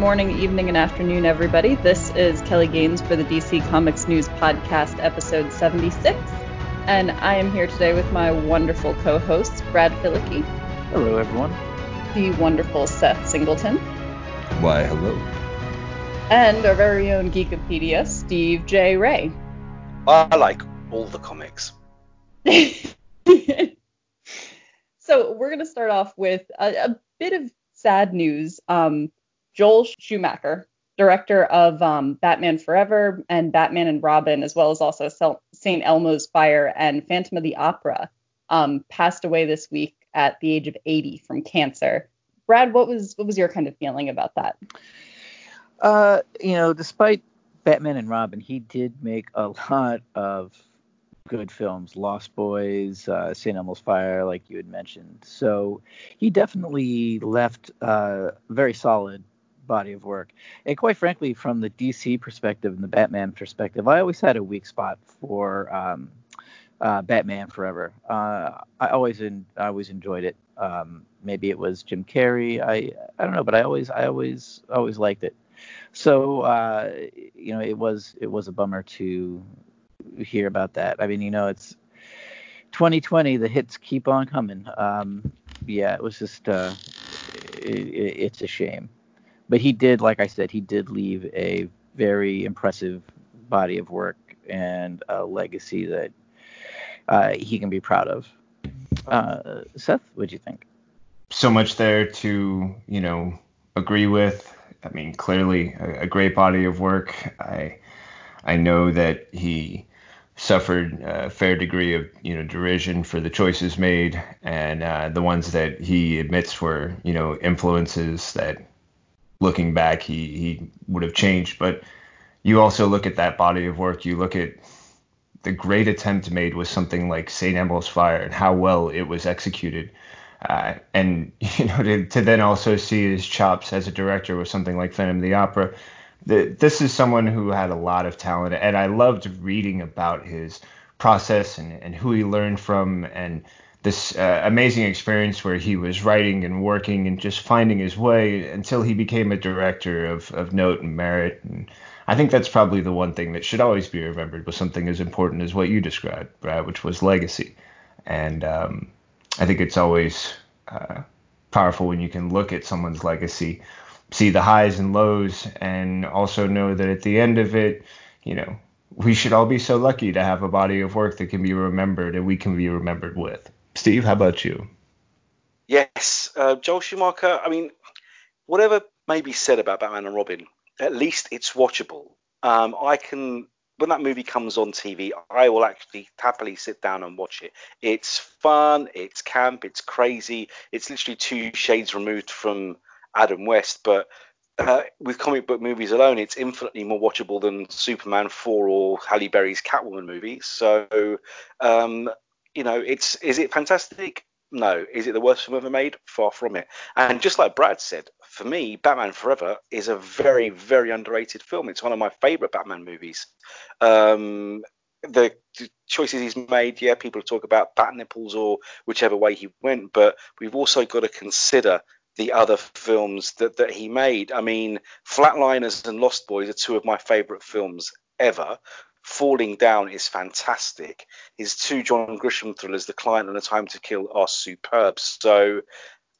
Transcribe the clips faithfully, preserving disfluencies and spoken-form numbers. morning, evening, and afternoon, everybody. This is Kelly Gaines for the D C Comics News Podcast, episode seventy-six. And I am here today with my wonderful co-hosts, Brad Filicki. Hello, everyone. The wonderful Seth Singleton. Why, hello. And our very own Geekopedia, Steve J. Ray. I like all the comics. So we're going to start off with a, a bit of sad news. Um, Joel Schumacher, director of um, Batman Forever and Batman and Robin, as well as also Saint Elmo's Fire and Phantom of the Opera, um, passed away this week at the age of eighty from cancer. Brad, what was what was your kind of feeling about that? Uh, you know, despite Batman and Robin, he did make a lot of good films, Lost Boys, uh, Saint Elmo's Fire, like you had mentioned. So he definitely left uh, a very solid body of work. And quite frankly, from the D C perspective and the Batman perspective, I always had a weak spot for um, uh, Batman Forever. Uh, I always in, I always enjoyed it. Um, maybe it was Jim Carrey. I I don't know, but I always I always always liked it. So uh, you know, it was it was a bummer to hear about that. I mean, you know, it's twenty twenty, the hits keep on coming. Um, yeah, it was just, uh, it, it, it's a shame. But he did, like I said, he did leave a very impressive body of work and a legacy that uh, he can be proud of. Uh, Seth, what'd you think? So much there to, you know, agree with. I mean, clearly a, a great body of work. I, I know that he suffered a fair degree of, you know, derision for the choices made, and uh, the ones that he admits were, you know, influences that, looking back, he, he would have changed. But you also look at that body of work. You look at the great attempt made with something like Saint Elmo's Fire and how well it was executed, uh, and you know, to, to then also see his chops as a director with something like Phantom of the Opera. The, this is someone who had a lot of talent, and I loved reading about his process and, and who he learned from, and this uh, amazing experience where he was writing and working and just finding his way until he became a director of, of note and merit. And I think that's probably the one thing that should always be remembered was something as important as what you described, Brad, which was legacy. And um, I think it's always uh, powerful when you can look at someone's legacy, see the highs and lows, and also know that at the end of it, you know, we should all be so lucky to have a body of work that can be remembered and we can be remembered with. Steve, how about you? Yes, uh, Joel Schumacher, I mean, whatever may be said about Batman and Robin, at least it's watchable. Um, I can, when that movie comes on T V, I will actually happily sit down and watch it. It's fun, it's camp, it's crazy. It's literally two shades removed from Adam West, but uh, with comic book movies alone, it's infinitely more watchable than Superman four or Halle Berry's Catwoman movies. So, um, you know, it's is it fantastic? No. Is it the worst film ever made? Far from it. And just like Brad said, for me, Batman Forever is a very, very underrated film. It's one of my favorite Batman movies. Um, the choices he's made, yeah, people talk about bat nipples or whichever way he went, but we've also got to consider the other films that, that he made. I mean, Flatliners and Lost Boys are two of my favorite films ever. Falling Down is fantastic. His two John Grisham thrillers, The Client and A Time to Kill, are superb. So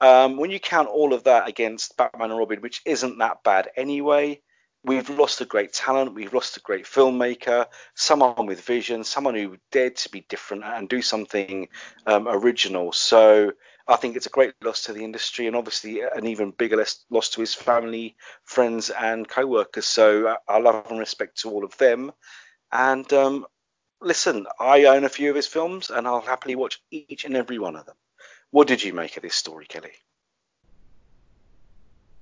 um, when you count all of that against Batman and Robin, which isn't that bad anyway, we've lost a great talent. We've lost a great filmmaker, someone with vision, someone who dared to be different and do something um, original. So I think it's a great loss to the industry, and obviously an even bigger loss to his family, friends and co-workers. So I love and respect to all of them. And um, listen, I own a few of his films and I'll happily watch each and every one of them. What did you make of this story, Kelly?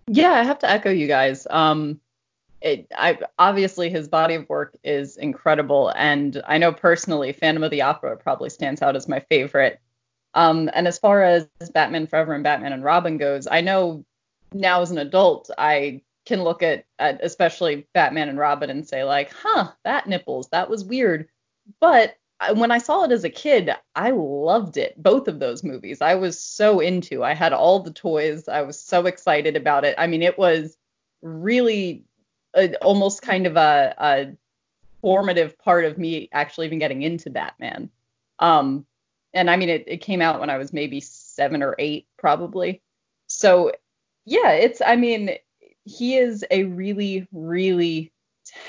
Yeah, I have to echo you guys. Um, It, I, obviously, his body of work is incredible, and I know personally, Phantom of the Opera probably stands out as my favorite. Um, and as far as Batman Forever and Batman and Robin goes, I know now as an adult, I can look at, at especially Batman and Robin and say like, huh, bat nipples, that was weird. But when I saw it as a kid, I loved it. Both of those movies, I was so into. I had all the toys. I was so excited about it. I mean, it was really a, almost kind of a, a formative part of me actually even getting into Batman. Um, and I mean, it, it came out when I was maybe seven or eight, probably. So yeah, it's, I mean, he is a really, really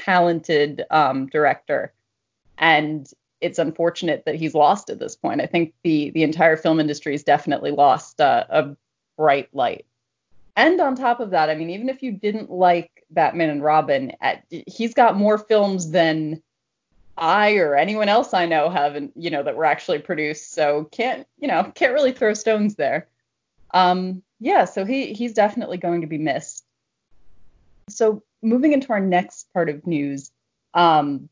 talented um, director. And it's unfortunate that he's lost at this point. I think the the entire film industry has definitely lost uh, a bright light. And on top of that, I mean, even if you didn't like Batman and Robin, at, he's got more films than I or anyone else I know haven't, you know, that were actually produced. So can't, you know, can't really throw stones there. Um, yeah, so he he's definitely going to be missed. So moving into our next part of news, um,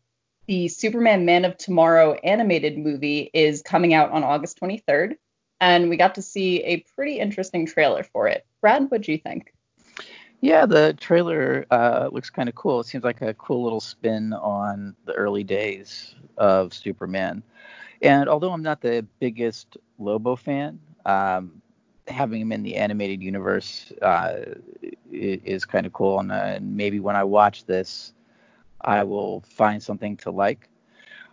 the Superman Man of Tomorrow animated movie is coming out on August twenty-third, and we got to see a pretty interesting trailer for it. Brad, what do you think? Yeah, the trailer uh, looks kind of cool. It seems like a cool little spin on the early days of Superman. And although I'm not the biggest Lobo fan, um, having him in the animated universe uh, is kind of cool. And uh, maybe when I watch this, I will find something to like,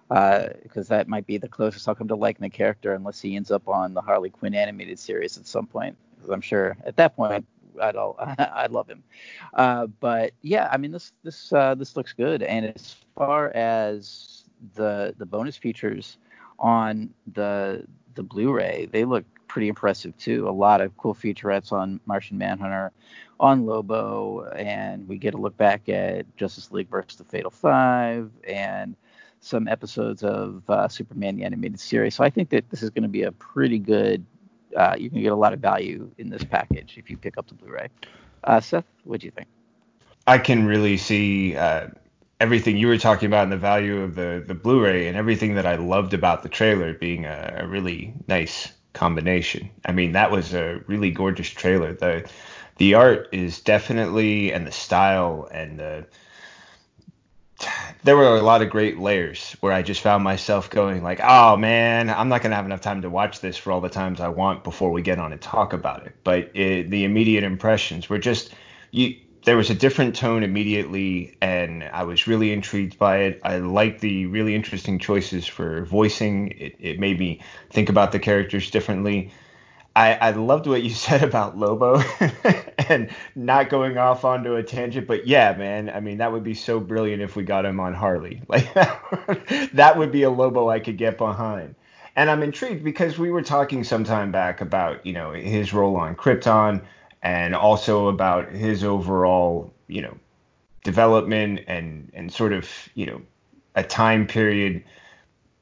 because uh, that might be the closest I'll come to liking the character, unless he ends up on the Harley Quinn animated series at some point. Because I'm sure at that point I'd all, I'd love him. Uh, but yeah, I mean this this uh, this looks good. And as far as the the bonus features on the the Blu-ray, they look pretty impressive too. A lot of cool featurettes on Martian Manhunter, on Lobo, and we get a look back at Justice League versus the Fatal Five, and some episodes of uh, Superman the Animated Series. So I think that this is going to be a pretty good. Uh, you can get a lot of value in this package if you pick up the Blu-ray. Uh, Seth, what do you think? I can really see uh, everything you were talking about and the value of the the Blu-ray and everything that I loved about the trailer being a, a really nice combination. I mean, that was a really gorgeous trailer. The the art is definitely, and the style, and the there were a lot of great layers where I just found myself going like, oh man, I'm not going to have enough time to watch this for all the times I want before we get on and talk about it. But it, the immediate impressions were just, you, there was a different tone immediately, and I was really intrigued by it. I liked the really interesting choices for voicing. It, it made me think about the characters differently. I, I loved what you said about Lobo and not going off onto a tangent, but yeah, man, I mean, that would be so brilliant if we got him on Harley. Like that would be a Lobo I could get behind. And I'm intrigued because we were talking some time back about, you know, his role on Krypton and also about his overall, you know, development and, and sort of, you know, a time period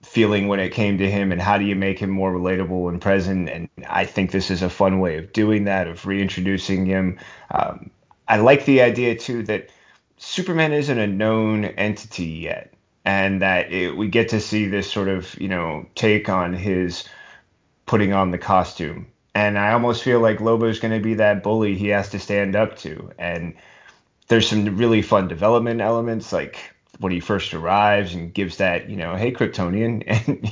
feeling when it came to him, and how do you make him more relatable and present. And I think this is a fun way of doing that, of reintroducing him. Um, I like the idea, too, that Superman isn't a known entity yet, and that it, we get to see this sort of, you know, take on his putting on the costume. And I almost feel like Lobo's going to be that bully he has to stand up to. And there's some really fun development elements, like when he first arrives and gives that, you know, hey, Kryptonian. And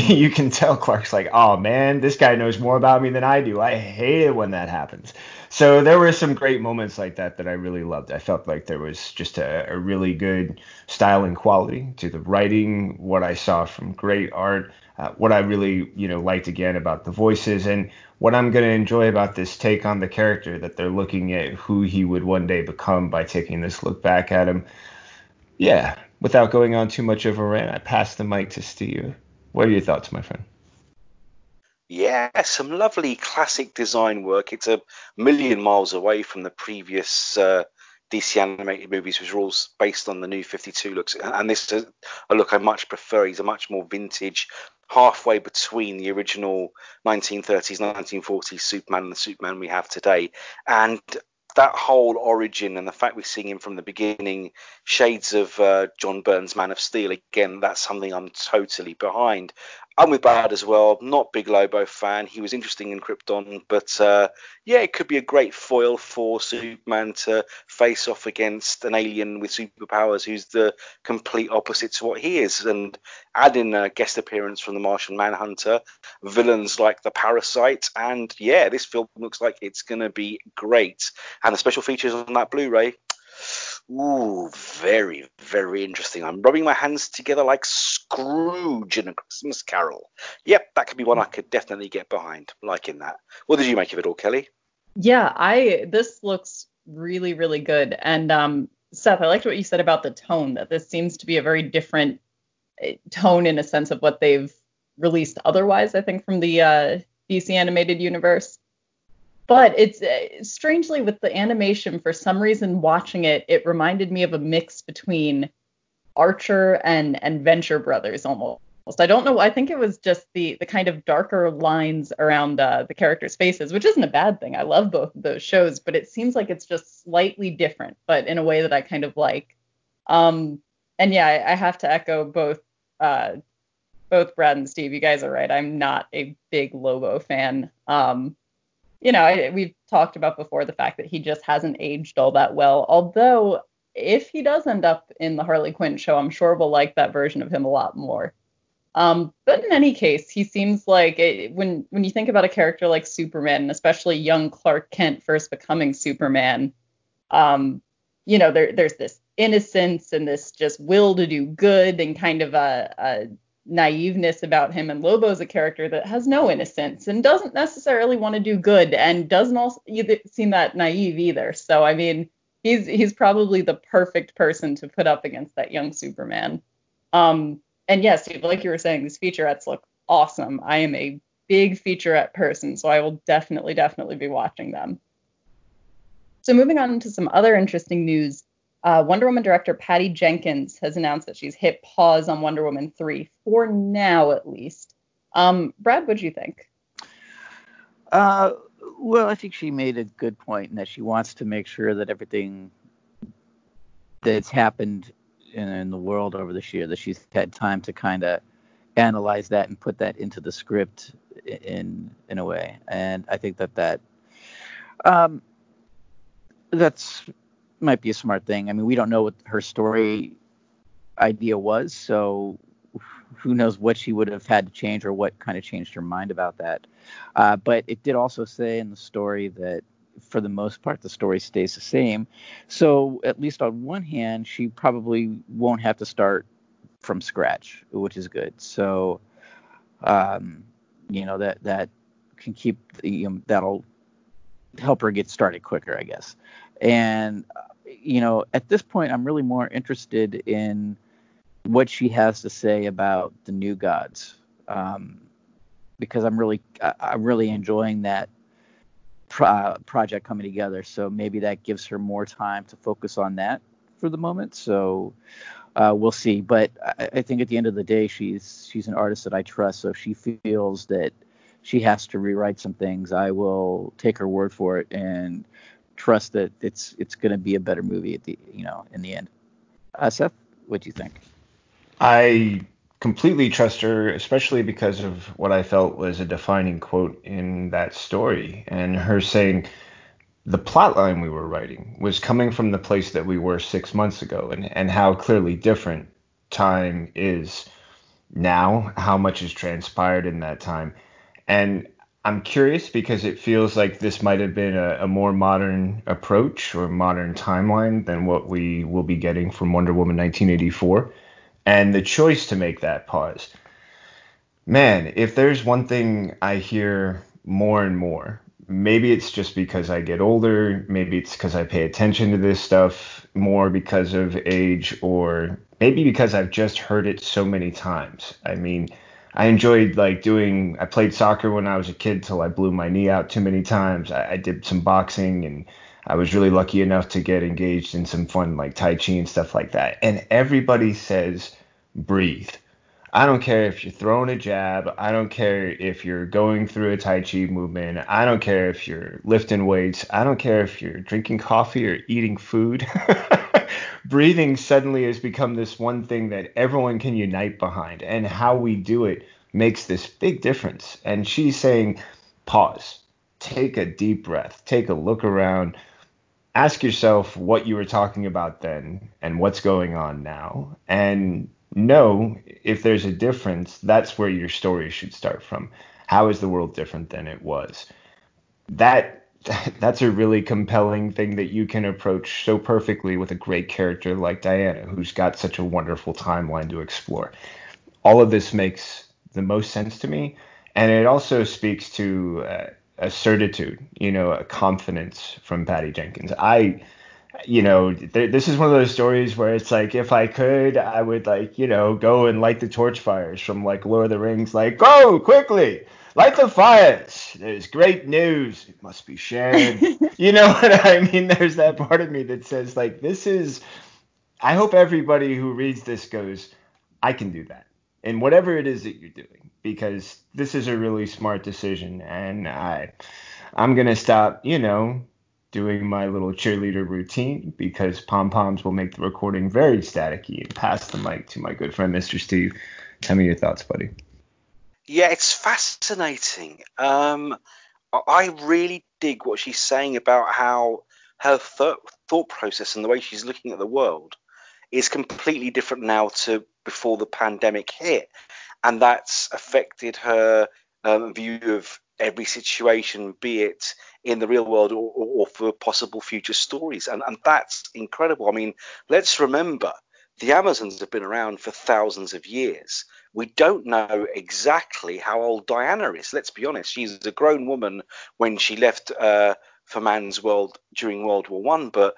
he, you can tell Clark's like, oh, man, this guy knows more about me than I do. I hate it when that happens. So there were some great moments like that that I really loved. I felt like there was just a, a really good style and quality to the writing, what I saw from great art, uh, what I really, you know, liked again about the voices, and what I'm going to enjoy about this take on the character that they're looking at who he would one day become by taking this look back at him. Yeah, without going on too much of a rant, I pass the mic to Steve. What are your thoughts, my friend? Yeah, some lovely classic design work. It's a million miles away from the previous uh, D C animated movies, which are all based on the new fifty-two looks. And this is a look I much prefer. He's a much more vintage, halfway between the original nineteen thirties, nineteen forties Superman and the Superman we have today. And that whole origin and the fact we're seeing him from the beginning, shades of uh, John Byrne's Man of Steel. Again, that's something I'm totally behind. I'm with Bad as well. Not big Lobo fan. He was interesting in Krypton, but uh, yeah, it could be a great foil for Superman to face off against an alien with superpowers who's the complete opposite to what he is. And adding a guest appearance from the Martian Manhunter, villains like the Parasite, and yeah, this film looks like it's going to be great. And the special features on that Blu-ray. Ooh, very, very interesting. I'm rubbing my hands together like Scrooge in A Christmas Carol. Yep, that could be one I could definitely get behind, liking that. What did you make of it all, Kelly? Yeah, I this looks really, really good. And um, Seth, I liked what you said about the tone, that this seems to be a very different tone in a sense of what they've released otherwise, I think, from the uh, D C animated universe. But it's uh, strangely with the animation, for some reason, watching it, it reminded me of a mix between Archer and, and Venture Brothers almost. I don't know. I think it was just the, the kind of darker lines around uh, the characters' faces, which isn't a bad thing. I love both of those shows, but it seems like it's just slightly different, but in a way that I kind of like. Um, and yeah, I, I have to echo both uh, both Brad and Steve. You guys are right. I'm not a big Lobo fan. Um You know, I, we've talked about before the fact that he just hasn't aged all that well. Although, if he does end up in the Harley Quinn show, I'm sure we'll like that version of him a lot more. Um, but in any case, he seems like it, when when you think about a character like Superman, and especially young Clark Kent first becoming Superman, um, you know, there, there's this innocence and this just will to do good and kind of a, a naiveness about him, and Lobo's a character that has no innocence and doesn't necessarily want to do good and doesn't also seem that naive either. So I mean, he's he's probably the perfect person to put up against that young Superman. Um, and yes, like you were saying, these featurettes look awesome. I am a big featurette person, so I will definitely, definitely be watching them. So moving on to some other interesting news, Uh, Wonder Woman director Patty Jenkins has announced that she's hit pause on Wonder Woman three, for now at least. Um, Brad, what do you think? Uh, well, I think she made a good point in that she wants to make sure that everything that's happened in, in the world over this year, that she's had time to kind of analyze that and put that into the script in in a way. And I think that, that um, that's... might be a smart thing. I mean, we don't know what her story idea was, so who knows what she would have had to change or what kind of changed her mind about that. Uh, but it did also say in the story that, for the most part, the story stays the same. So at least on one hand, she probably won't have to start from scratch, which is good. So, um, you know, that that can keep the, um, that'll help her get started quicker, I guess. And, you know, at this point, I'm really more interested in what she has to say about the New Gods, um, because I'm really I'm really enjoying that pro- project coming together. So maybe that gives her more time to focus on that for the moment. So uh, we'll see. But I, I think at the end of the day, she's she's an artist that I trust. So if she feels that she has to rewrite some things, I will take her word for it and trust that it's it's going to be a better movie at the you know in the end. Uh, Seth, what do you think? I completely trust her, especially because of what I felt was a defining quote in that story, and her saying the plot line we were writing was coming from the place that we were six months ago, and and how clearly different time is now, how much has transpired in that time. And I'm curious because it feels like this might have been a, a more modern approach or modern timeline than what we will be getting from Wonder Woman nineteen eighty-four, and the choice to make that pause. Man, if there's one thing I hear more and more, maybe it's just because I get older, maybe it's because I pay attention to this stuff more because of age, or maybe because I've just heard it so many times. I mean, I enjoyed like doing, I played soccer when I was a kid till I blew my knee out too many times. I, I did some boxing, and I was really lucky enough to get engaged in some fun like Tai Chi and stuff like that. And everybody says, breathe. I don't care if you're throwing a jab. I don't care if you're going through a Tai Chi movement. I don't care if you're lifting weights. I don't care if you're drinking coffee or eating food. Breathing suddenly has become this one thing that everyone can unite behind, and how we do it makes this big difference. And she's saying, pause, take a deep breath, take a look around, ask yourself what you were talking about then and what's going on now. And know if there's a difference, that's where your story should start from. How is the world different than it was? That that's a really compelling thing that you can approach so perfectly with a great character like Diana, who's got such a wonderful timeline to explore. All of this makes the most sense to me. And it also speaks to uh, a certitude, you know, a confidence from Patty Jenkins. I, you know, th- this is one of those stories where it's like, if I could, I would like, you know, go and light the torch fires from like Lord of the Rings, like, go quickly. Light the fires. There's great news. It must be shared. You know what I mean? There's that part of me that says, like, this is, I hope everybody who reads this goes, I can do that. And whatever it is that you're doing, because this is a really smart decision. And I, I'm going to stop, you know, doing my little cheerleader routine, because pom-poms will make the recording very staticky, and pass the mic to my good friend, Mister Steve. Tell me your thoughts, buddy. Yeah, it's fascinating. Um, I really dig what she's saying about how her th- thought process and the way she's looking at the world is completely different now to before the pandemic hit. And that's affected her um, view of every situation, be it in the real world or, or for possible future stories. And, and that's incredible. I mean, let's remember, the Amazons have been around for thousands of years. We don't know exactly how old Diana is. Let's be honest. She's a grown woman when she left uh, for man's world during World War One, but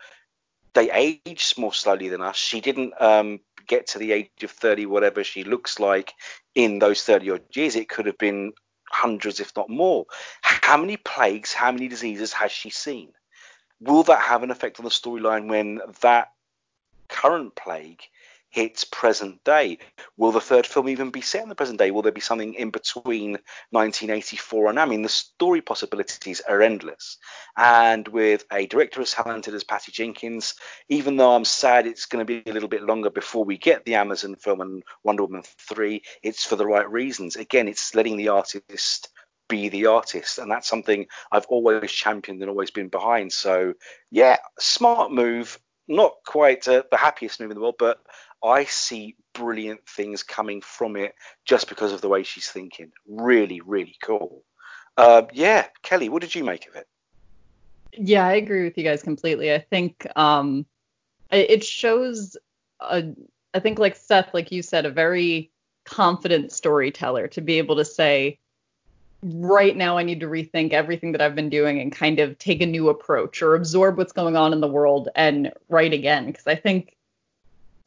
they aged more slowly than us. She didn't um, get to the age of thirty, whatever she looks like in those thirty odd years. It could have been hundreds, if not more. How many plagues, how many diseases has she seen? Will that have an effect on the storyline when that current plague hits present day? Will the third film even be set in the present day? Will there be something in between nineteen eighty-four and now? I mean, the story possibilities are endless. And with a director as talented as Patty Jenkins, even though I'm sad it's going to be a little bit longer before we get the Amazon film and Wonder Woman three, it's for the right reasons. Again, it's letting the artist be the artist, and that's something I've always championed and always been behind. So yeah, smart move. Not quite uh, the happiest move in the world, but I see brilliant things coming from it just because of the way she's thinking. Really, really cool. Uh, yeah, Kelly, what did you make of it? Yeah, I agree with you guys completely. I think um, it shows, a, I think like Seth, like you said, a very confident storyteller to be able to say, right now I need to rethink everything that I've been doing and kind of take a new approach or absorb what's going on in the world and write again. Because I think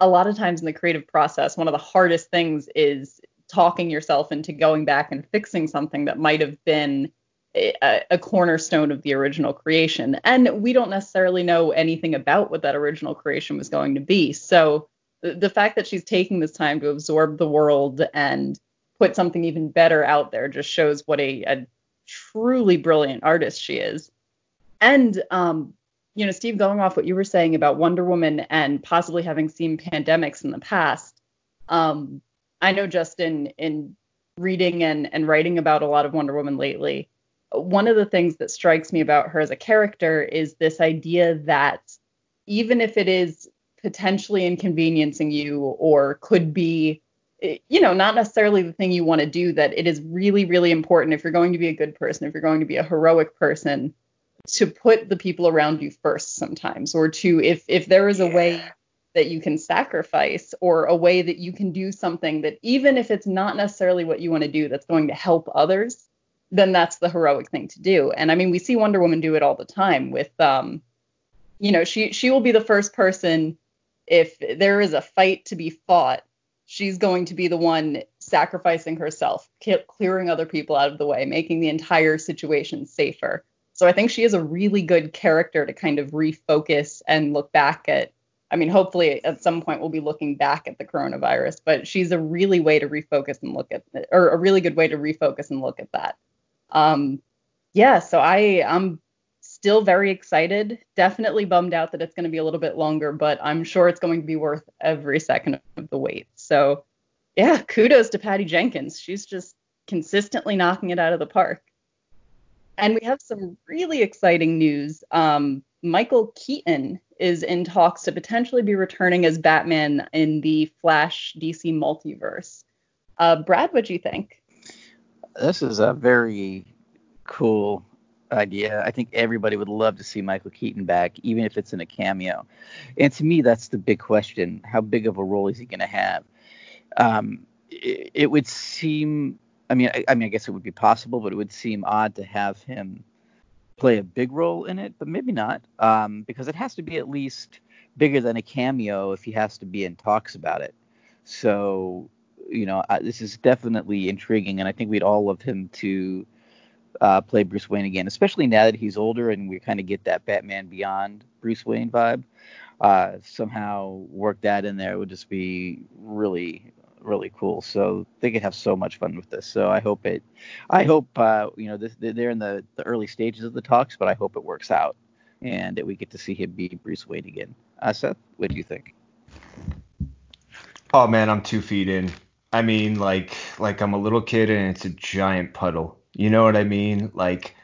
a lot of times in the creative process, one of the hardest things is talking yourself into going back and fixing something that might have been a, a cornerstone of the original creation. And we don't necessarily know anything about what that original creation was going to be. So the, the fact that she's taking this time to absorb the world and put something even better out there just shows what a, a truly brilliant artist she is. And, um, you know, Steve, going off what you were saying about Wonder Woman and possibly having seen pandemics in the past, um, I know just in, in reading and, and writing about a lot of Wonder Woman lately, one of the things that strikes me about her as a character is this idea that even if it is potentially inconveniencing you or could be, you know, not necessarily the thing you want to do, that it is really, really important, if you're going to be a good person, if you're going to be a heroic person, to put the people around you first sometimes, or to, if if there is a yeah. way that you can sacrifice or a way that you can do something that even if it's not necessarily what you want to do, that's going to help others, then that's the heroic thing to do. And I mean, we see Wonder Woman do it all the time with, um, you know, she she will be the first person, if there is a fight to be fought, she's going to be the one sacrificing herself, clearing other people out of the way, making the entire situation safer. So I think she is a really good character to kind of refocus and look back at. I mean, hopefully at some point we'll be looking back at the coronavirus, but she's a really way to refocus and look at, or a really good way to refocus and look at that. Um, yeah, so I, I'm still very excited. Definitely bummed out that it's going to be a little bit longer, but I'm sure it's going to be worth every second of the wait. So yeah, kudos to Patty Jenkins. She's just consistently knocking it out of the park. And we have some really exciting news. Um, Michael Keaton is in talks to potentially be returning as Batman in the Flash D C multiverse. Uh, Brad, what do you think? This is a very cool idea. I think everybody would love to see Michael Keaton back, even if it's in a cameo. And to me, that's the big question. How big of a role is he going to have? Um, it, it would seem... I mean, I, I mean, I guess it would be possible, but it would seem odd to have him play a big role in it, but maybe not, um, because it has to be at least bigger than a cameo if he has to be in talks about it. So, you know, uh, this is definitely intriguing, and I think we'd all love him to uh, play Bruce Wayne again, especially now that he's older and we kind of get that Batman Beyond Bruce Wayne vibe. Uh, somehow work that in there would just be really... really cool. So they could have so much fun with this. So I hope it, I hope, uh, you know, this, they're in the, the early stages of the talks, but I hope it works out and that we get to see him be Bruce Wayne again. Uh, Seth, what do you think? Oh man, I'm two feet in. I mean, like, like I'm a little kid and it's a giant puddle. You know what I mean? Like,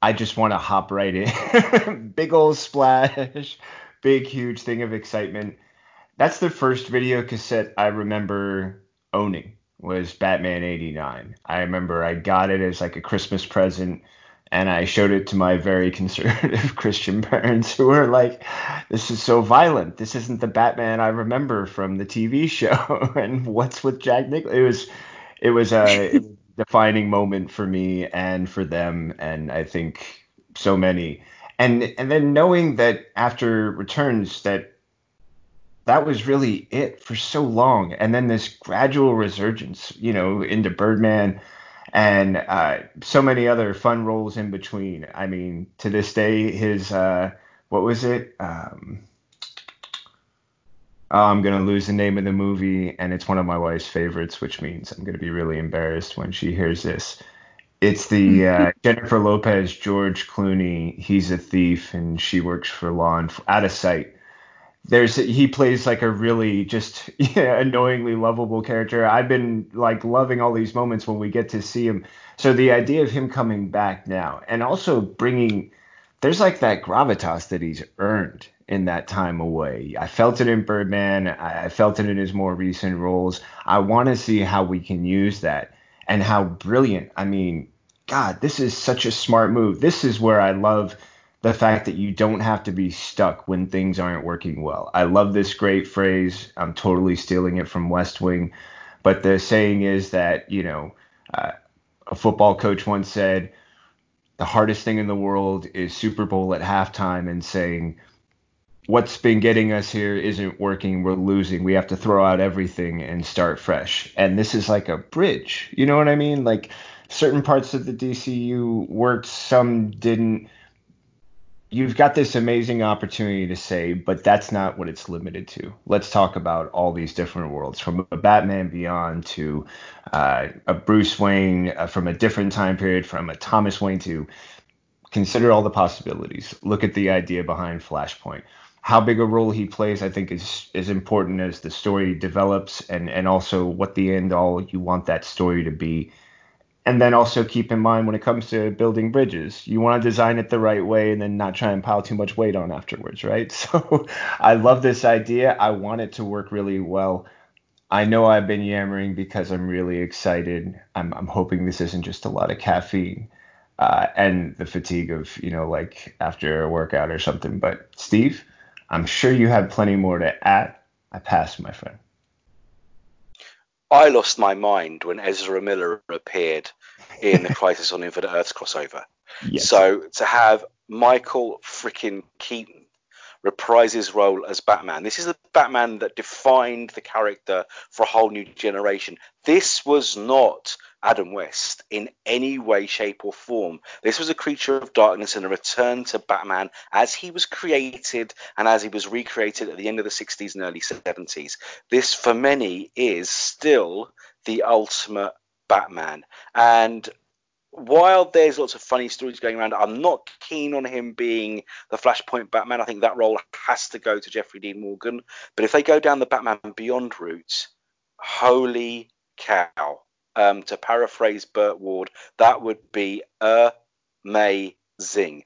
I just want to hop right in. Big old splash, big, huge thing of excitement. That's the first video cassette I remember owning was Batman eighty-nine. I remember I got it as like a Christmas present, and I showed it to my very conservative Christian parents who were like, this is so violent. This isn't the Batman I remember from the T V show. And what's with Jack Nicholson? It was, it was a defining moment for me and for them, and I think so many. And and then knowing that after Returns that that was really it for so long. And then this gradual resurgence, you know, into Birdman and uh, so many other fun roles in between. I mean, to this day, his, uh, what was it? Um, oh, I'm going to lose the name of the movie. And it's one of my wife's favorites, which means I'm going to be really embarrassed when she hears this. It's the uh, Jennifer Lopez, George Clooney. He's a thief and she works for law enforcement. Out of Sight. There's he plays like a really just yeah, annoyingly lovable character. I've been like loving all these moments when we get to see him. So the idea of him coming back now and also bringing there's like that gravitas that he's earned in that time away. I felt it in Birdman. I felt it in his more recent roles. I want to see how we can use that and how brilliant. I mean, God, this is such a smart move. This is where I love the fact that you don't have to be stuck when things aren't working well. I love this great phrase. I'm totally stealing it from West Wing. But the saying is that, you know, uh, a football coach once said, the hardest thing in the world is Super Bowl at halftime and saying, what's been getting us here isn't working. We're losing. We have to throw out everything and start fresh. And this is like a bridge. You know what I mean? Like certain parts of the D C U worked, some didn't. You've got this amazing opportunity to say, but that's not what it's limited to. Let's talk about all these different worlds, from a Batman Beyond to uh, a Bruce Wayne, uh, from a different time period, from a Thomas Wayne to consider all the possibilities. Look at the idea behind Flashpoint. How big a role he plays, I think, is is important as the story develops and, and also what the end all you want that story to be. And then also keep in mind when it comes to building bridges, you want to design it the right way and then not try and pile too much weight on afterwards, right? So I love this idea. I want it to work really well. I know I've been yammering because I'm really excited. I'm, I'm hoping this isn't just a lot of caffeine uh, and the fatigue of, you know, like after a workout or something. But Steve, I'm sure you have plenty more to add. I pass, my friend. I lost my mind when Ezra Miller appeared in the Crisis on Infinite Earths crossover. Yes. So to have Michael freaking Keaton reprise his role as Batman. This is the Batman that defined the character for a whole new generation. This was not Adam West in any way, shape or form. This was a creature of darkness and a return to Batman as he was created and as he was recreated at the end of the sixties and early seventies. This, for many, is still the ultimate Batman. And while there's lots of funny stories going around, I'm not keen on him being the Flashpoint Batman. I think that role has to go to Jeffrey Dean Morgan. But if they go down the Batman Beyond route, holy cow. Um, to paraphrase Burt Ward, that would be amazing.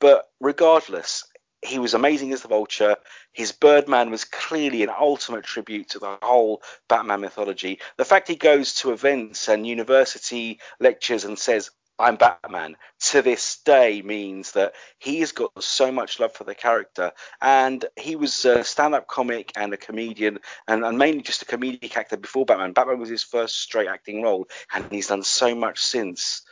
But regardless, he was amazing as the Vulture. His Birdman was clearly an ultimate tribute to the whole Batman mythology. The fact he goes to events and university lectures and says, I'm Batman, to this day means that he has got so much love for the character. And he was a stand-up comic and a comedian, and, and mainly just a comedic actor before Batman. Batman was his first straight acting role, and he's done so much since.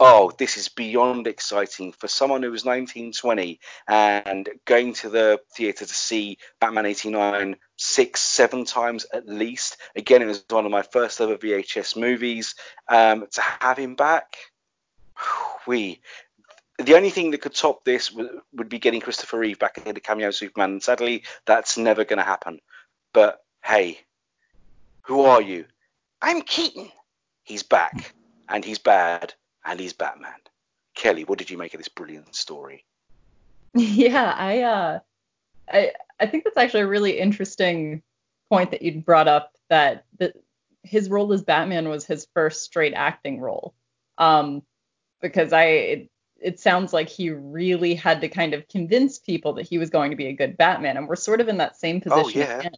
Oh, this is beyond exciting for someone who was nineteen, twenty and going to the theatre to see Batman eighty-nine six, seven times at least. Again, it was one of my first ever V H S movies. Um, to have him back, we the only thing that could top this w- would be getting Christopher Reeve back in the cameo Superman, and sadly that's never going to happen. But hey, who are you? I'm Keaton. He's back, and he's bad, and he's Batman. Kelly, what did you make of this brilliant story? Yeah, I uh I I think that's actually a really interesting point that you brought up, that that his role as Batman was his first straight acting role. Um Because I, it, it sounds like he really had to kind of convince people that he was going to be a good Batman, and we're sort of in that same position. Oh, yeah. Again.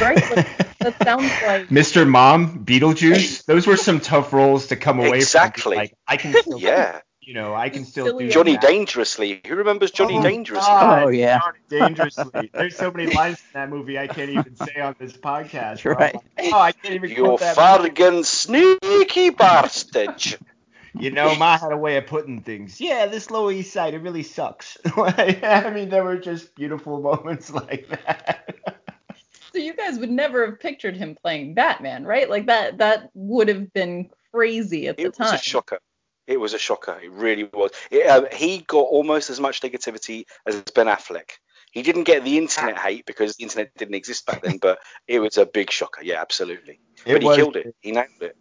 Right? Like, that sounds like Mister Mom, Beetlejuice. Those were some tough roles to come away exactly. from. Exactly. Like, I can still, yeah. You know, I can still do Johnny that. Dangerously. Who remembers Johnny oh, Dangerously? God. Oh yeah. Johnny Dangerously. There's so many lines in that movie I can't even say on this podcast. Right. Like, oh, I can't even. You fargan sneaky bastard. You know, Ma had a way of putting things. Yeah, this Lower East Side, it really sucks. Like, I mean, there were just beautiful moments like that. So you guys would never have pictured him playing Batman, right? Like, that that would have been crazy at the time. It was a shocker. It was a shocker. It really was. It, um, he got almost as much negativity as Ben Affleck. He didn't get the internet hate because the internet didn't exist back then, but it was a big shocker. Yeah, absolutely. It but he was. killed it. He nailed it.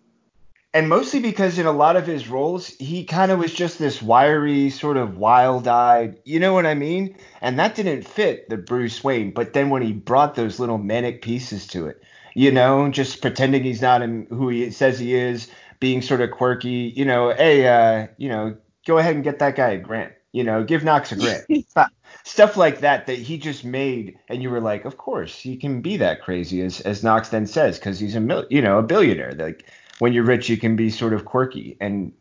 And mostly because in a lot of his roles, he kind of was just this wiry, sort of wild-eyed, you know what I mean? And that didn't fit the Bruce Wayne. But then when he brought those little manic pieces to it, you know, just pretending he's not in who he says he is, being sort of quirky, you know, hey, uh, you know, go ahead and get that guy a grant, you know, give Knox a grant. Stuff like that that he just made, and you were like, of course, he can be that crazy, as as Knox then says, because he's a mil- you know, a billionaire, like. When you're rich, you can be sort of quirky. And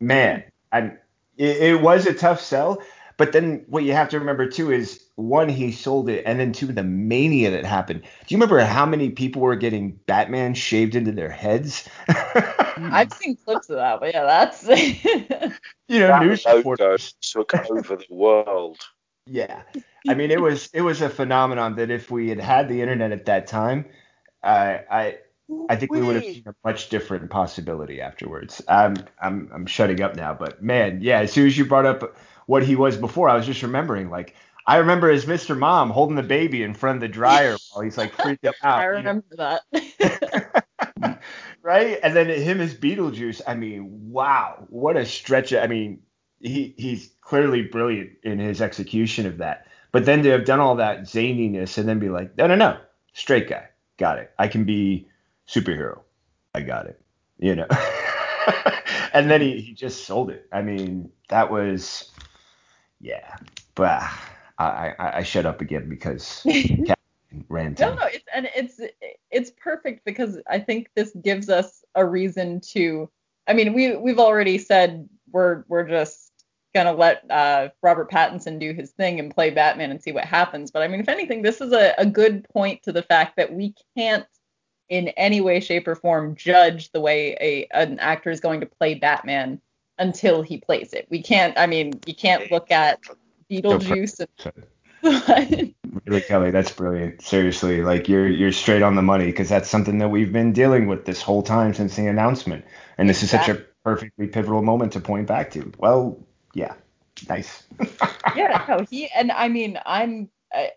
man, I, it, it was a tough sell. But then what you have to remember, too, is one, he sold it. And then two, the mania that happened. Do you remember how many people were getting Batman shaved into their heads? I've seen clips of that. But yeah, that's you know, that news reporters took over the world. Yeah, I mean, it was it was a phenomenon that if we had had the internet at that time, uh, I. I think we would have seen a much different possibility afterwards. Um, I'm I'm shutting up now, but man, yeah, as soon as you brought up what he was before, I was just remembering, like, I remember as Mister Mom holding the baby in front of the dryer while he's like freaked out. I remember you know? that. Right? And then him as Beetlejuice, I mean, wow, what a stretch. I mean, he he's clearly brilliant in his execution of that. But then to have done all that zaniness and then be like, no, no, no, straight guy. Got it. I can be superhero. I got it. You know. And then he, he just sold it. I mean, that was, yeah. But I, I, I shut up again because ran down. No, no, it's and it's it's perfect because I think this gives us a reason to. I mean, we we've already said we're we're just gonna let uh, Robert Pattinson do his thing and play Batman and see what happens. But I mean, if anything, this is a, a good point to the fact that we can't in any way, shape, or form judge the way a an actor is going to play Batman until he plays it. We can't, I mean, you can't look at Beetlejuice. And really, Kelly, that's brilliant. Seriously, like you're you're straight on the money because that's something that we've been dealing with this whole time since the announcement. And this is such a perfectly pivotal moment to point back to. Well, yeah, nice. yeah, no, he, and I mean, I'm,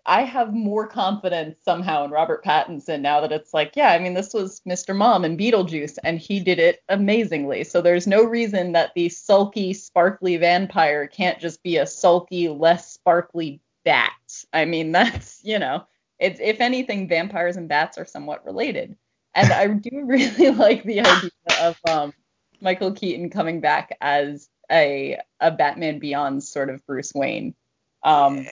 I have more confidence somehow in Robert Pattinson now that it's like, yeah, I mean, this was Mister Mom and Beetlejuice, and he did it amazingly. So there's no reason that the sulky, sparkly vampire can't just be a sulky, less sparkly bat. I mean, that's, you know, it's, if anything, vampires and bats are somewhat related. And I do really like the idea of um, Michael Keaton coming back as a a Batman Beyond sort of Bruce Wayne. Um,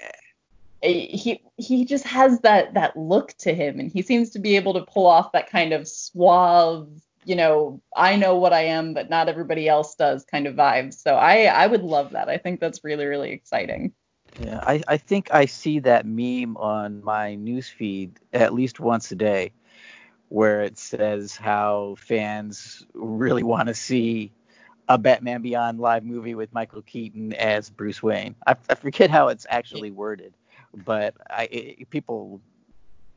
he he just has that that look to him, and he seems to be able to pull off that kind of suave, you know, I know what I am, but not everybody else does kind of vibe. So I, I would love that. I think that's really, really exciting. Yeah, I, I think I see that meme on my newsfeed at least once a day, where it says how fans really want to see a Batman Beyond live movie with Michael Keaton as Bruce Wayne. I, I forget how it's actually worded, but I, it, people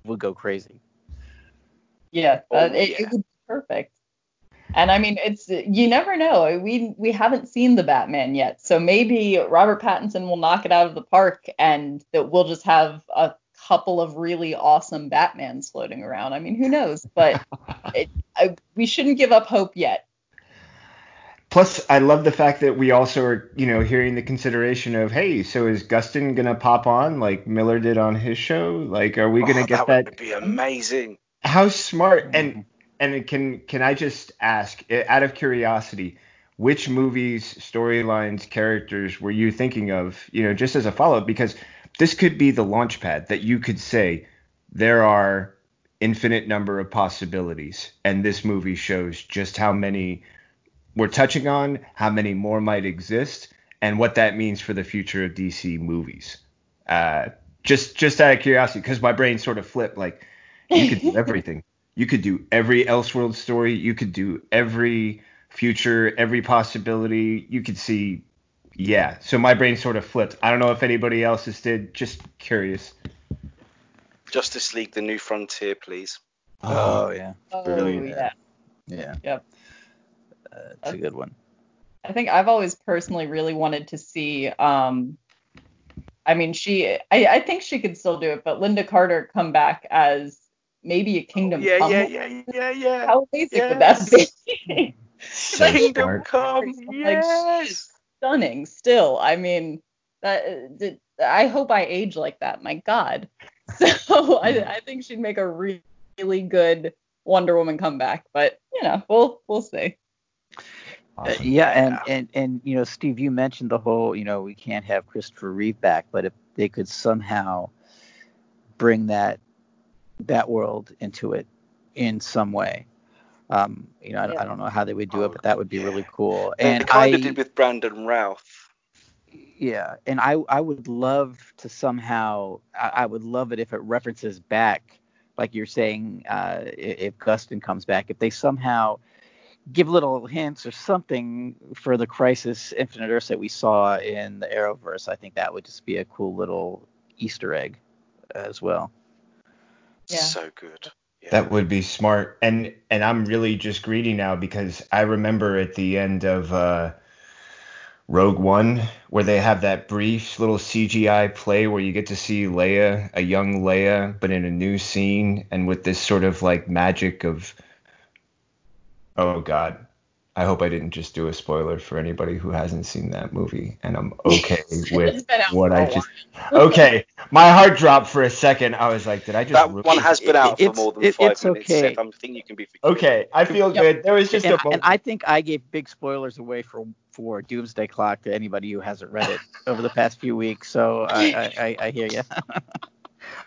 would go crazy. Yeah, oh, uh, it, yeah. it would be perfect. And I mean, it's, you never know. We we haven't seen the Batman yet, so maybe Robert Pattinson will knock it out of the park, and that we'll just have a couple of really awesome Batmans floating around. I mean, who knows? But it, I, we shouldn't give up hope yet. Plus, I love the fact that we also are, you know, hearing the consideration of, hey, so is Gustin gonna pop on like Miller did on his show? Like, are we gonna oh, get that? That would be amazing. How smart. And and can can I just ask, out of curiosity, which movies, storylines, characters were you thinking of? You know, just as a follow up, because this could be the launch pad that you could say there are infinite number of possibilities, and this movie shows just how many we're touching on, how many more might exist, and what that means for the future of D C movies. Uh, just just out of curiosity, because my brain sort of flipped. Like, you could do everything. You could do every Elseworld story. You could do every future, every possibility. You could see... Yeah, so my brain sort of flipped. I don't know if anybody else's did. Just curious. Justice League: The New Frontier, please. Oh, oh yeah. Oh, brilliant. Yeah. Yeah. Yep. Uh, it's That's, a good one. I think I've always personally really wanted to see. Um, I mean, she. I, I think she could still do it, but Linda Carter come back as maybe a Kingdom oh, yeah, Come. Yeah, yeah, yeah, yeah, yeah. How amazing yes. would that be? Kingdom Come. Yes. Like, stunning still. I mean, that, I hope I age like that. My God. So I, I think she'd make a really, really good Wonder Woman comeback. But, you know, we'll we'll see. Awesome. Uh, yeah. And, yeah. And, and, you know, Steve, you mentioned the whole, you know, we can't have Christopher Reeve back. But if they could somehow bring that Batworld into it in some way. Um, you know, yeah. I, I don't know how they would do it, but that would be yeah. really cool. And they kind I, of did with Brandon Routh. Yeah, and I, I would love to somehow, I, I would love it if it references back, like you're saying, uh, if Gustin comes back, if they somehow give little hints or something for the Crisis Infinite Earths that we saw in the Arrowverse, I think that would just be a cool little Easter egg as well. Yeah. So good. Yeah. That would be smart. And and I'm really just greedy now, because I remember at the end of uh, Rogue One, where they have that brief little C G I play where you get to see Leia, a young Leia, but in a new scene and with this sort of like magic of, oh God, I hope I didn't just do a spoiler for anybody who hasn't seen that movie, and I'm okay with what I just. Okay, my heart dropped for a second. I was like, did I just? That really... one has been out for it's, more than it, five it's minutes. Okay. I think you can be. Forgiven. Okay, I feel yep. good. There was just and, a moment. And I think I gave big spoilers away for for Doomsday Clock to anybody who hasn't read it over the past few weeks. So I I, I, I hear you.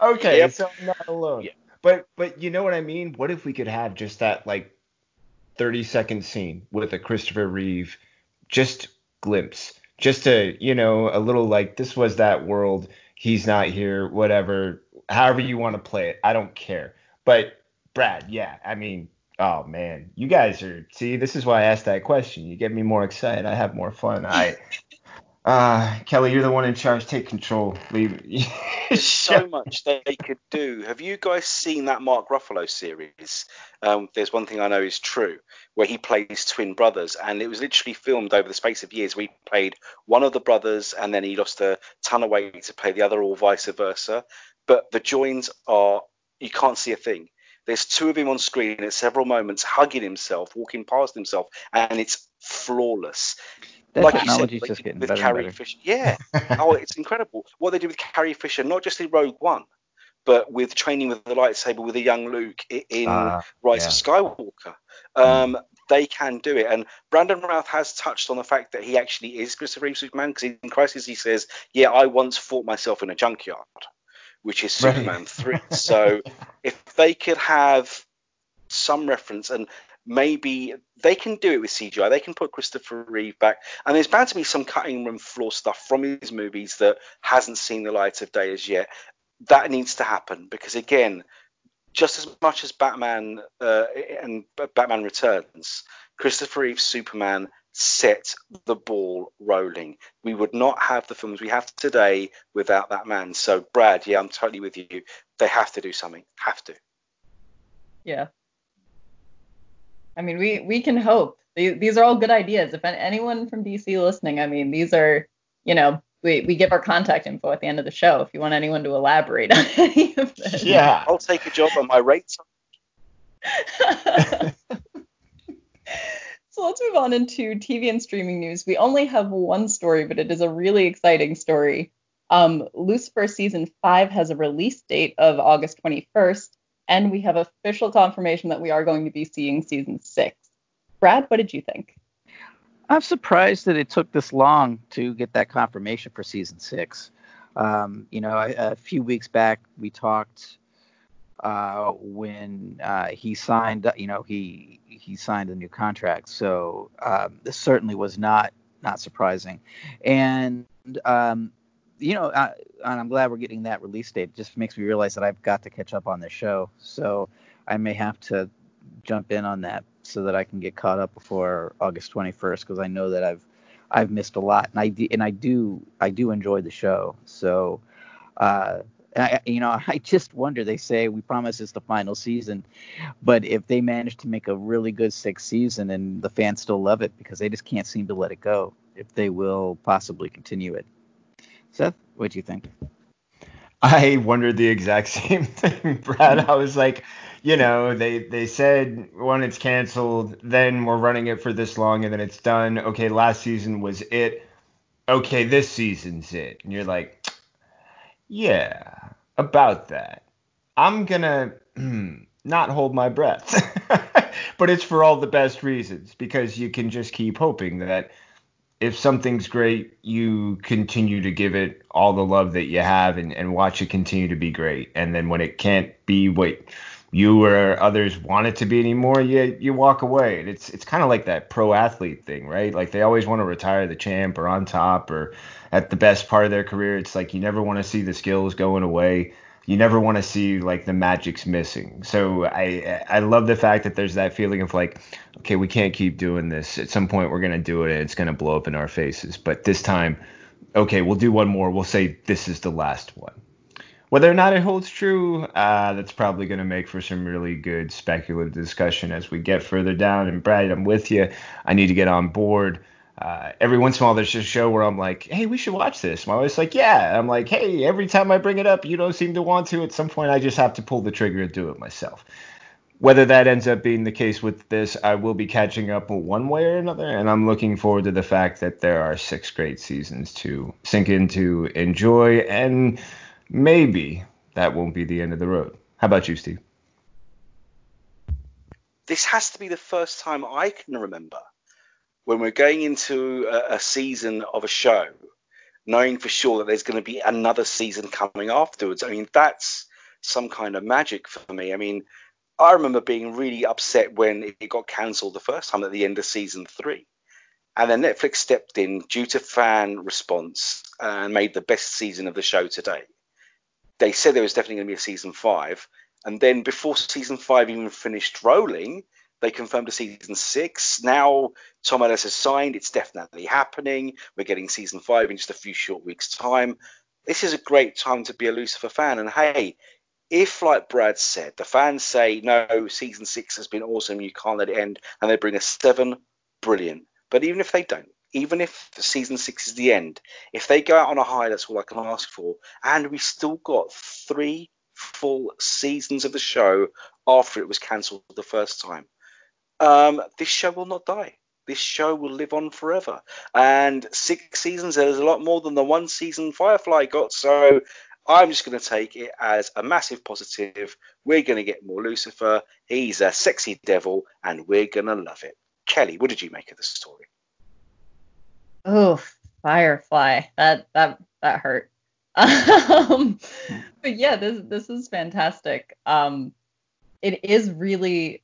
Okay, yep. So I'm not alone. Yeah. But but you know what I mean. What if we could have just that like thirty second scene with a Christopher Reeve just glimpse, just a, you know, a little like, this was that world, he's not here, whatever, however you want to play it, I don't care. But Brad, yeah, I mean, oh man, you guys are, see, this is why I asked that question. You get me more excited, I have more fun. I uh Kelly, you're the one in charge, take control, leave. There's so much they could do. Have you guys seen that Mark Ruffalo series? Um, There's One Thing I Know Is True, where he plays twin brothers, and it was literally filmed over the space of years. We played one of the brothers, and then he lost a ton of weight to play the other, or vice versa. But the joins are, you can't see a thing. There's two of him on screen at several moments, hugging himself, walking past himself, and it's flawless. That like technology's you said, just getting with better Carrie and better. Fisher. Yeah. Oh, it's incredible. What they did with Carrie Fisher, not just in Rogue One, but with training with the lightsaber with a young Luke in uh, Rise yeah. of Skywalker. Um, mm. They can do it. And Brandon Routh has touched on the fact that he actually is Christopher Reeve Superman, because in Crisis he says, yeah, I once fought myself in a junkyard, which is Superman right. three. So if they could have some reference, and maybe they can do it with C G I. They can put Christopher Reeve back. And there's bound to be some cutting room floor stuff from his movies that hasn't seen the light of day as yet. That needs to happen, because, again, just as much as Batman uh, and Batman Returns, Christopher Reeve's Superman set the ball rolling. We would not have the films we have today without that man. So, Brad, yeah, I'm totally with you. They have to do something. Have to. Yeah. I mean, we, we can hope. These are all good ideas. If anyone from D C listening, I mean, these are, you know, we, we give our contact info at the end of the show if you want anyone to elaborate on any of this. Yeah, I'll take a job on my rates. So let's move on into T V and streaming news. We only have one story, but it is a really exciting story. Um, Lucifer Season five has a release date of August twenty-first. And we have official confirmation that we are going to be seeing season six. Brad, what did you think? I'm surprised that it took this long to get that confirmation for season six. Um, you know, a, a few weeks back we talked uh, when uh, he signed. You know, he he signed a new contract, so um, this certainly was not not surprising. And um, you know, I, and I'm glad we're getting that release date. It just makes me realize that I've got to catch up on this show. So I may have to jump in on that so that I can get caught up before August twenty-first, because I know that I've I've missed a lot. And I, do, and I do I do enjoy the show. So, uh, I, you know, I just wonder, they say we promise it's the final season, but if they manage to make a really good sixth season and the fans still love it, because they just can't seem to let it go, if they will possibly continue it. Seth, what do you think? I wondered the exact same thing, Brad. I was like, you know, they, they said when it's canceled, then we're running it for this long, and then it's done. Okay, last season was it. Okay, this season's it. And you're like, yeah, about that. I'm gonna not hold my breath. But it's for all the best reasons, because you can just keep hoping that if something's great, you continue to give it all the love that you have and, and watch it continue to be great. And then when it can't be what you or others want it to be anymore, you you walk away. And it's it's kind of like that pro athlete thing, right? Like they always want to retire the champ or on top or at the best part of their career. It's like you never want to see the skills going away. You never want to see like the magic's missing. So I I love the fact that there's that feeling of like, okay, we can't keep doing this. At some point we're going to do it and it's going to blow up in our faces. But this time, okay, we'll do one more. We'll say this is the last one. Whether or not it holds true, uh, that's probably going to make for some really good speculative discussion as we get further down. And Brad, I'm with you. I need to get on board. Uh, every once in a while, there's a show where I'm like, hey, we should watch this. My wife's like, yeah. I'm like, hey, every time I bring it up, you don't seem to want to. At some point, I just have to pull the trigger and do it myself. Whether that ends up being the case with this, I will be catching up one way or another. And I'm looking forward to the fact that there are six great seasons to sink into, enjoy, and maybe that won't be the end of the road. How about you, Steve? This has to be the first time I can remember when we're going into a, a season of a show, knowing for sure that there's going to be another season coming afterwards. I mean, that's some kind of magic for me. I mean, I remember being really upset when it got cancelled the first time at the end of season three. And then Netflix stepped in due to fan response and made the best season of the show to date. They said there was definitely going to be a season five. And then before season five even finished rolling, they confirmed a season six. Now Tom Ellis has signed. It's definitely happening. We're getting season five in just a few short weeks' time. This is a great time to be a Lucifer fan. And hey, if, like Brad said, the fans say, no, season six has been awesome, you can't let it end, and they bring a seven, brilliant. But even if they don't, even if season six is the end, if they go out on a high, that's all I can ask for. And we still got three full seasons of the show after it was cancelled the first time. Um, this show will not die. This show will live on forever. And six seasons, there's a lot more than the one season Firefly got. So I'm just going to take it as a massive positive. We're going to get more Lucifer. He's a sexy devil, and we're going to love it. Kelly, what did you make of the story? Oh, Firefly. That that that hurt. Um, but yeah, this this is fantastic. Um, it is really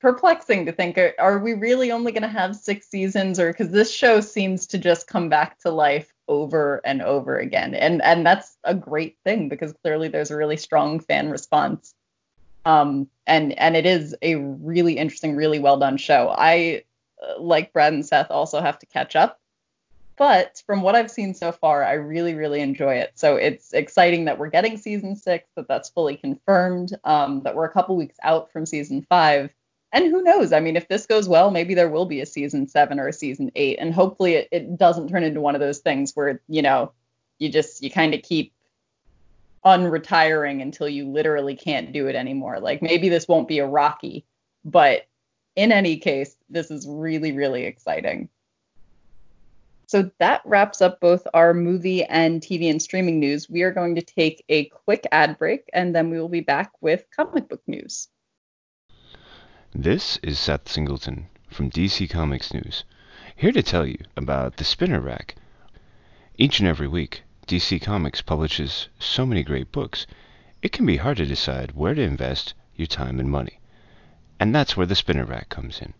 perplexing to think, are, are we really only going to have six seasons? Or because this show seems to just come back to life over and over again. And and that's a great thing, because clearly there's a really strong fan response. Um, and, and it is a really interesting, really well done show. I, like Brad and Seth, also have to catch up. But from what I've seen so far, I really, really enjoy it. So it's exciting that we're getting season six, that that's fully confirmed, um, that we're a couple weeks out from season five. And who knows? I mean, if this goes well, maybe there will be a season seven or a season eight. And hopefully it, it doesn't turn into one of those things where, you know, you just you kind of keep unretiring until you literally can't do it anymore. Like, maybe this won't be a Rocky. But in any case, this is really, really exciting. So that wraps up both our movie and T V and streaming news. We are going to take a quick ad break, and then we will be back with comic book news. This is Seth Singleton from D C Comics News, here to tell you about The Spinner Rack. Each and every week, D C Comics publishes so many great books, it can be hard to decide where to invest your time and money. And that's where The Spinner Rack comes in.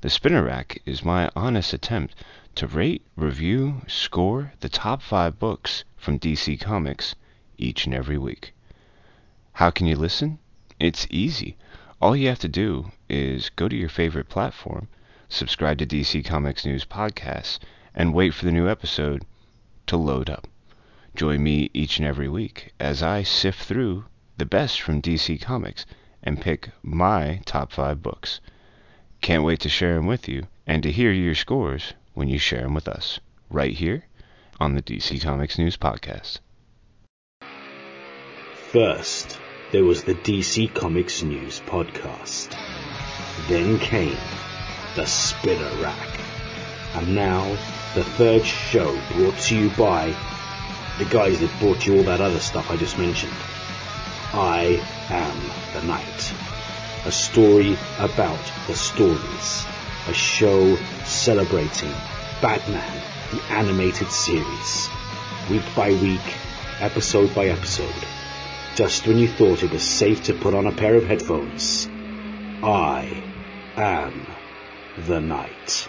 The Spinner Rack is my honest attempt to rate, review, score the top five books from D C Comics each and every week. How can you listen? It's easy. All you have to do is go to your favorite platform, subscribe to D C Comics News Podcasts, and wait for the new episode to load up. Join me each and every week as I sift through the best from D C Comics and pick my top five books. Can't wait to share them with you and to hear your scores when you share them with us, right here on the D C Comics News Podcast. First, there was the D C Comics News Podcast. Then came the Spinner Rack. And now, the third show brought to you by the guys that brought you all that other stuff I just mentioned. I Am the Knight. A story about the stories. A show celebrating Batman, the animated series. Week by week, episode by episode. Just when you thought it was safe to put on a pair of headphones. I Am the Knight.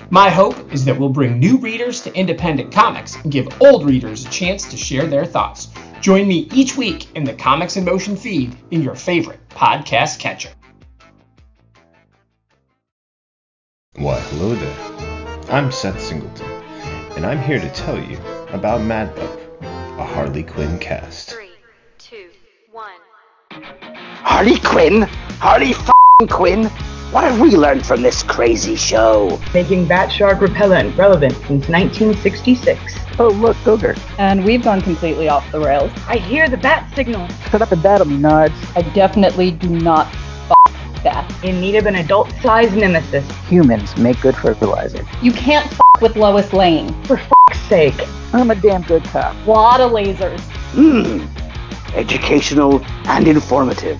My hope is that we'll bring new readers to independent comics and give old readers a chance to share their thoughts. Join me each week in the Comics in Motion feed in your favorite podcast catcher. Why, hello there. I'm Seth Singleton, and I'm here to tell you about Mad Love, a Harley Quinn cast. Three, two, one. Harley Quinn? Harley f***ing Quinn? What have we learned from this crazy show? Making bat shark repellent relevant since nineteen sixty-six. Oh, look, Ogre. And we've gone completely off the rails. I hear the bat signal. Shut up and bat him, nuts. I definitely do not f*** bats. In need of an adult-sized nemesis. Humans make good fertilizer. You can't f*** with Lois Lane. For f***'s sake. I'm a damn good cop. A lot of lasers. Mmm. Educational and informative.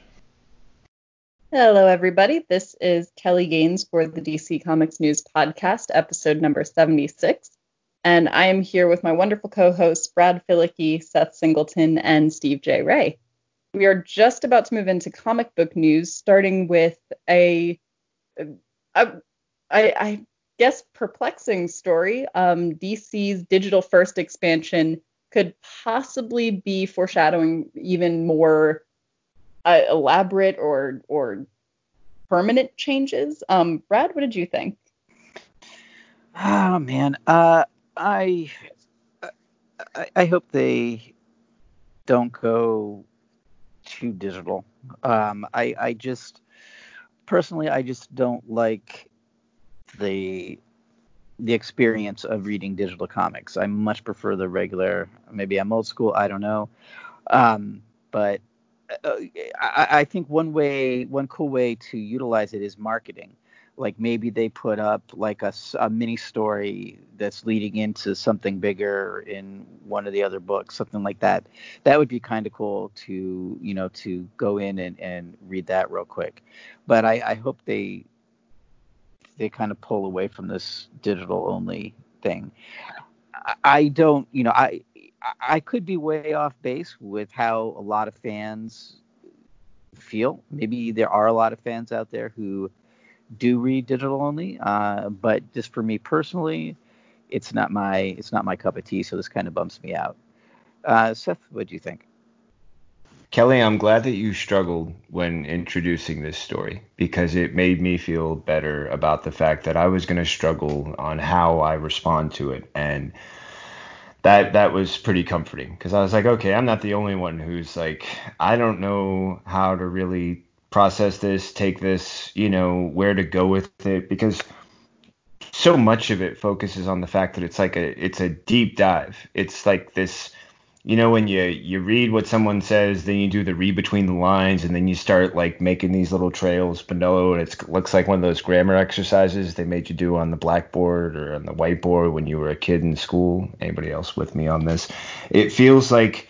Hello, everybody. This is Kelly Gaines for the D C Comics News Podcast, episode number seventy-six. And I am here with my wonderful co-hosts, Brad Filicki, Seth Singleton, and Steve J. Ray. We are just about to move into comic book news, starting with a, a I, I guess, perplexing story. Um, D C's digital first expansion could possibly be foreshadowing even more uh, elaborate or or permanent changes. Um, Brad, what did you think? Oh man, uh, I, I I hope they don't go too digital. Um, I I just personally I just don't like the the experience of reading digital comics. I much prefer the regular. Maybe I'm old school. I don't know. Um, but uh, I, I think one way, one cool way to utilize it is marketing. Like maybe they put up like a, a mini story that's leading into something bigger in one of the other books, something like that. That would be kind of cool to, you know, to go in and, and read that real quick. But I, I hope they, they kind of pull away from this digital only thing. I, I don't, you know, I, I could be way off base with how a lot of fans feel. Maybe there are a lot of fans out there who do read digital only, uh, but just for me personally, it's not my it's not my cup of tea. So this kind of bumps me out. Uh, Seth, what do you think? Kelly, I'm glad that you struggled when introducing this story because it made me feel better about the fact that I was going to struggle on how I respond to it, and that that was pretty comforting because I was like, okay, I'm not the only one who's like, I don't know how to really process this, take this, you know, where to go with it, because so much of it focuses on the fact that it's like a it's a deep dive. It's like this, you know, when you you read what someone says, then you do the read between the lines, and then you start like making these little trails below, and it looks like one of those grammar exercises they made you do on the blackboard or on the whiteboard when you were a kid in school. Anybody else with me on this? It feels like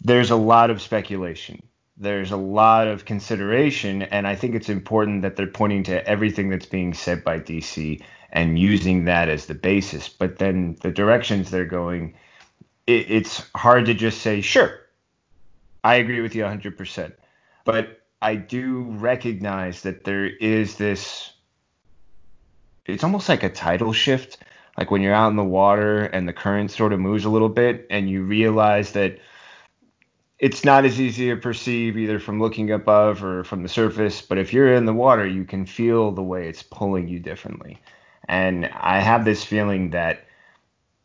there's a lot of speculation. There's a lot of consideration, and I think it's important that they're pointing to everything that's being said by D C and using that as the basis. But then the directions they're going, it, it's hard to just say, sure, I agree with you one hundred percent. But I do recognize that there is this – it's almost like a tidal shift, like when you're out in the water and the current sort of moves a little bit and you realize that – it's not as easy to perceive either from looking above or from the surface, but if you're in the water, you can feel the way it's pulling you differently. And I have this feeling that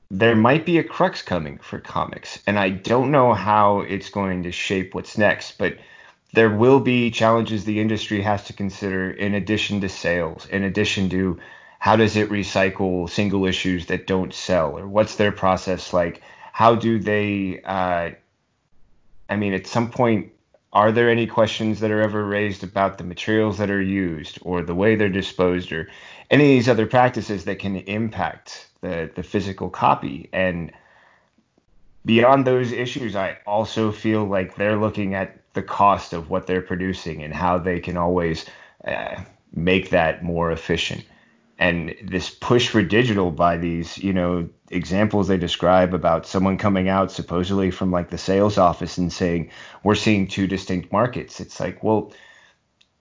there might be a crux coming for comics, and I don't know how it's going to shape what's next, but there will be challenges the industry has to consider in addition to sales, in addition to how does it recycle single issues that don't sell, or what's their process like? How do they... Uh, I mean, at some point, are there any questions that are ever raised about the materials that are used or the way they're disposed or any of these other practices that can impact the, the physical copy? And beyond those issues, I also feel like they're looking at the cost of what they're producing and how they can always uh, make that more efficient. And this push for digital by these, you know, examples they describe about someone coming out supposedly from like the sales office and saying, we're seeing two distinct markets. It's like, well,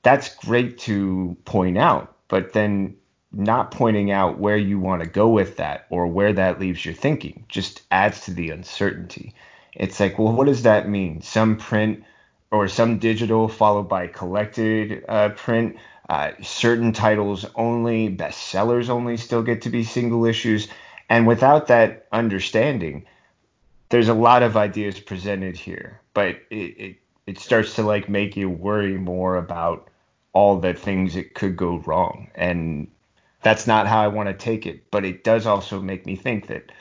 that's great to point out, but then not pointing out where you want to go with that or where that leaves your thinking just adds to the uncertainty. It's like, well, what does that mean? Some print or some digital followed by collected uh, print. Uh, certain titles only, bestsellers only still get to be single issues. And without that understanding, there's a lot of ideas presented here. But it, it, it starts to like make you worry more about all the things that could go wrong. And that's not how I want to take it. But it does also make me think that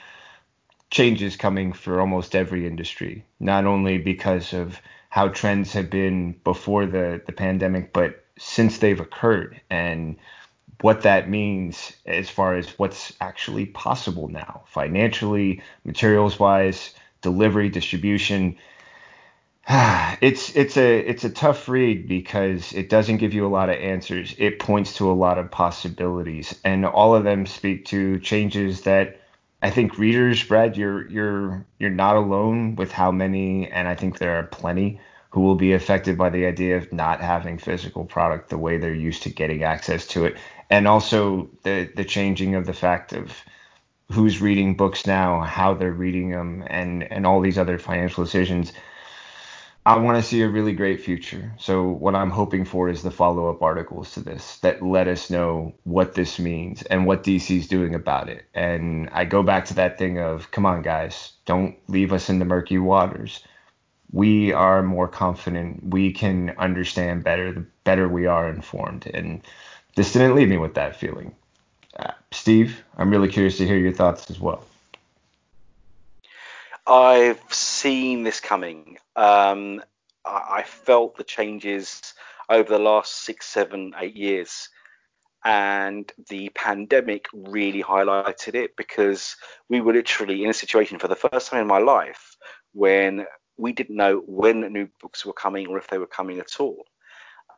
change is coming for almost every industry, not only because of how trends have been before the, the pandemic, but since they've occurred and what that means as far as what's actually possible now, financially, materials wise, delivery, distribution. It's it's a it's a tough read because it doesn't give you a lot of answers. It points to a lot of possibilities, and all of them speak to changes that I think readers, Brad, you're you're you're not alone with how many, and I think there are plenty who will be affected by the idea of not having physical product the way they're used to getting access to it. And also the the changing of the fact of who's reading books now, how they're reading them, and, and all these other financial decisions. I want to see a really great future. So what I'm hoping for is the follow-up articles to this that let us know what this means and what D C's doing about it. And I go back to that thing of, come on, guys, don't leave us in the murky waters. We are more confident. We can understand better, the better we are informed. And this didn't leave me with that feeling. Uh, Steve, I'm really curious to hear your thoughts as well. I've seen this coming. Um, I felt the changes over the last six, seven, eight years. And the pandemic really highlighted it, because we were literally in a situation for the first time in my life when we didn't know when new books were coming or if they were coming at all.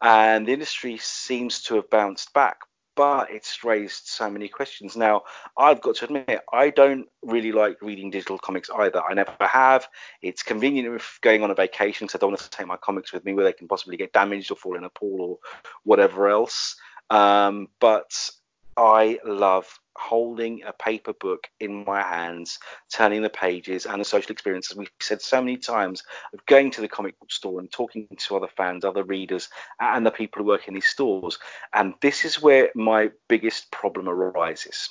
And the industry seems to have bounced back, but it's raised so many questions. Now, I've got to admit, I don't really like reading digital comics either. I never have. It's convenient if going on a vacation, so I don't want to take my comics with me where they can possibly get damaged or fall in a pool or whatever else. Um, but I love holding a paper book in my hands, turning the pages, and the social experiences we've said so many times of going to the comic book store and talking to other fans, other readers, and the people who work in these stores. And this is where my biggest problem arises.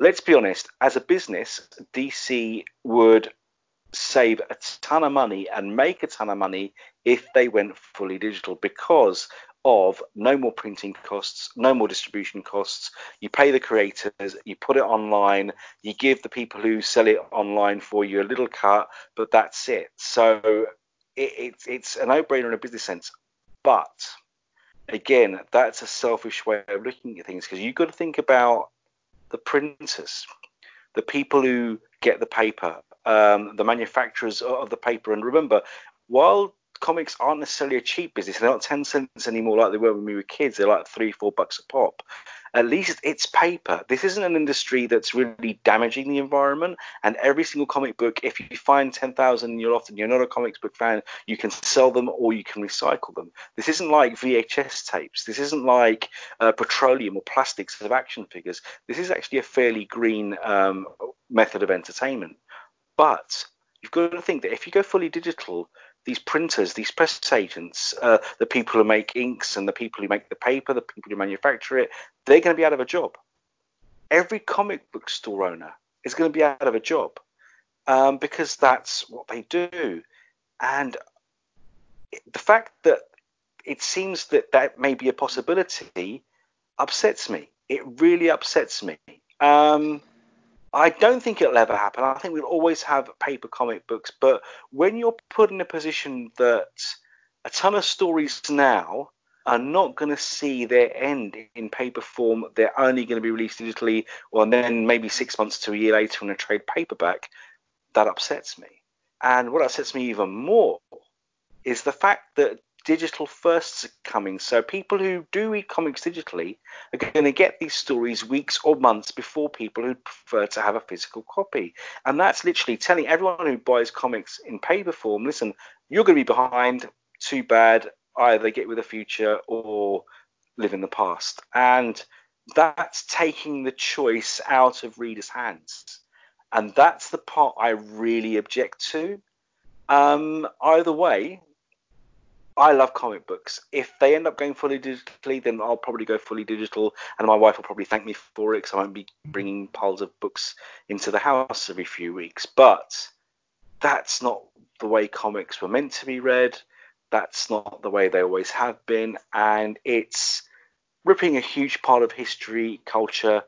Let's be honest, as a business, D C would save a ton of money and make a ton of money if they went fully digital, because of no more printing costs, no more distribution costs. You pay the creators, you put it online, you give the people who sell it online for you a little cut, but that's it. So it, it, it's a no-brainer in a business sense. But again, that's a selfish way of looking at things, because you've got to think about the printers, the people who get the paper, um, the manufacturers of the paper. And remember, while comics aren't necessarily a cheap business, they're not ten cents anymore like they were when we were kids. They're like three four bucks a pop. At least it's paper. This isn't an industry that's really damaging the environment. And every single comic book, if you find ten thousand in your loft and you're not a comics book fan, you can sell them or you can recycle them. This isn't like V H S tapes. This isn't like uh, petroleum or plastics of action figures. This is actually a fairly green um, method of entertainment. But you've got to think that if you go fully digital, these printers, these press agents, uh, the people who make inks and the people who make the paper, the people who manufacture it, they're going to be out of a job. Every comic book store owner is going to be out of a job um, because that's what they do. And the fact that it seems that that may be a possibility upsets me. It really upsets me. Um, I don't think it'll ever happen. I think we'll always have paper comic books. But when you're put in a position that a ton of stories now are not going to see their end in paper form, they're only going to be released digitally, well, and then maybe six months to a year later in a trade paperback, that upsets me. And what upsets me even more is the fact that digital firsts are coming. So people who do read comics digitally are going to get these stories weeks or months before people who prefer to have a physical copy. And that's literally telling everyone who buys comics in paper form, listen, you're going to be behind. Too bad. Either get with the future or live in the past. And that's taking the choice out of readers' hands. And that's the part I really object to. Um, either way, I love comic books. If they end up going fully digitally, then I'll probably go fully digital, and my wife will probably thank me for it because I won't be bringing piles of books into the house every few weeks. But that's not the way comics were meant to be read. That's not the way they always have been. And it's ripping a huge part of history, culture,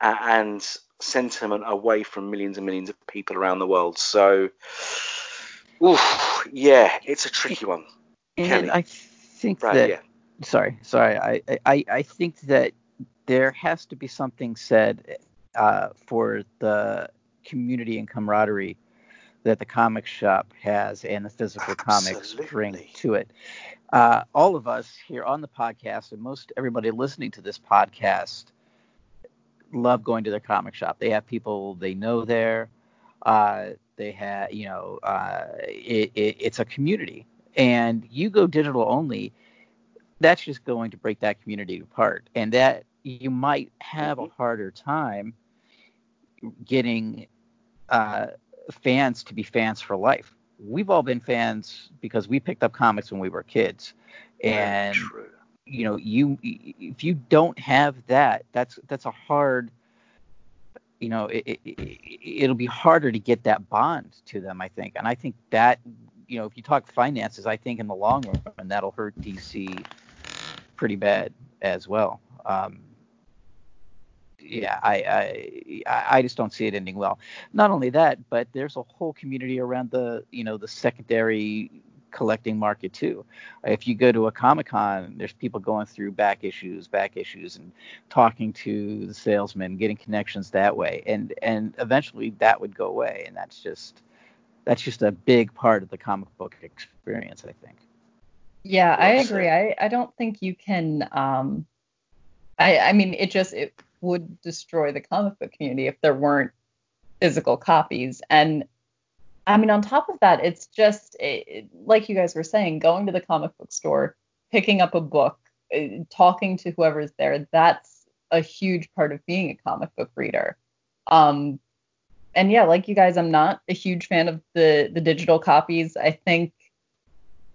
and sentiment away from millions and millions of people around the world. So, oof, yeah, it's a tricky one. And I think right, that, yeah. sorry, sorry, I, I, I think that there has to be something said uh, for the community and camaraderie that the comic shop has and the physical Absolutely. Comics bring to it. Uh, all of us here on the podcast and most everybody listening to this podcast love going to their comic shop. They have people they know there. Uh, they have, you know, uh, it, it, it's a community. and you go digital only, that's just going to break that community apart. And that you might have a harder time getting uh, fans to be fans for life. We've all been fans because we picked up comics when we were kids. And, you know, you if you don't have that, that's that's a hard, you know, it, it, it, it'll be harder to get that bond to them, I think. And I think that, you know, if you talk finances, I think in the long run, that'll hurt D C pretty bad as well. Um, yeah, I, I I just don't see it ending well. Not only that, but there's a whole community around the, you know, the secondary collecting market too. If you go to a Comic-Con, there's people going through back issues, back issues, and talking to the salesman, getting connections that way. And and eventually that would go away, and that's just that's just a big part of the comic book experience, I think. Yeah, I agree. I, I don't think you can. Um, I I mean, it just it would destroy the comic book community if there weren't physical copies. And I mean, on top of that, it's just it, like you guys were saying, going to the comic book store, picking up a book, talking to whoever's there. That's a huge part of being a comic book reader. Um, and yeah, like you guys, I'm not a huge fan of the, the digital copies. I think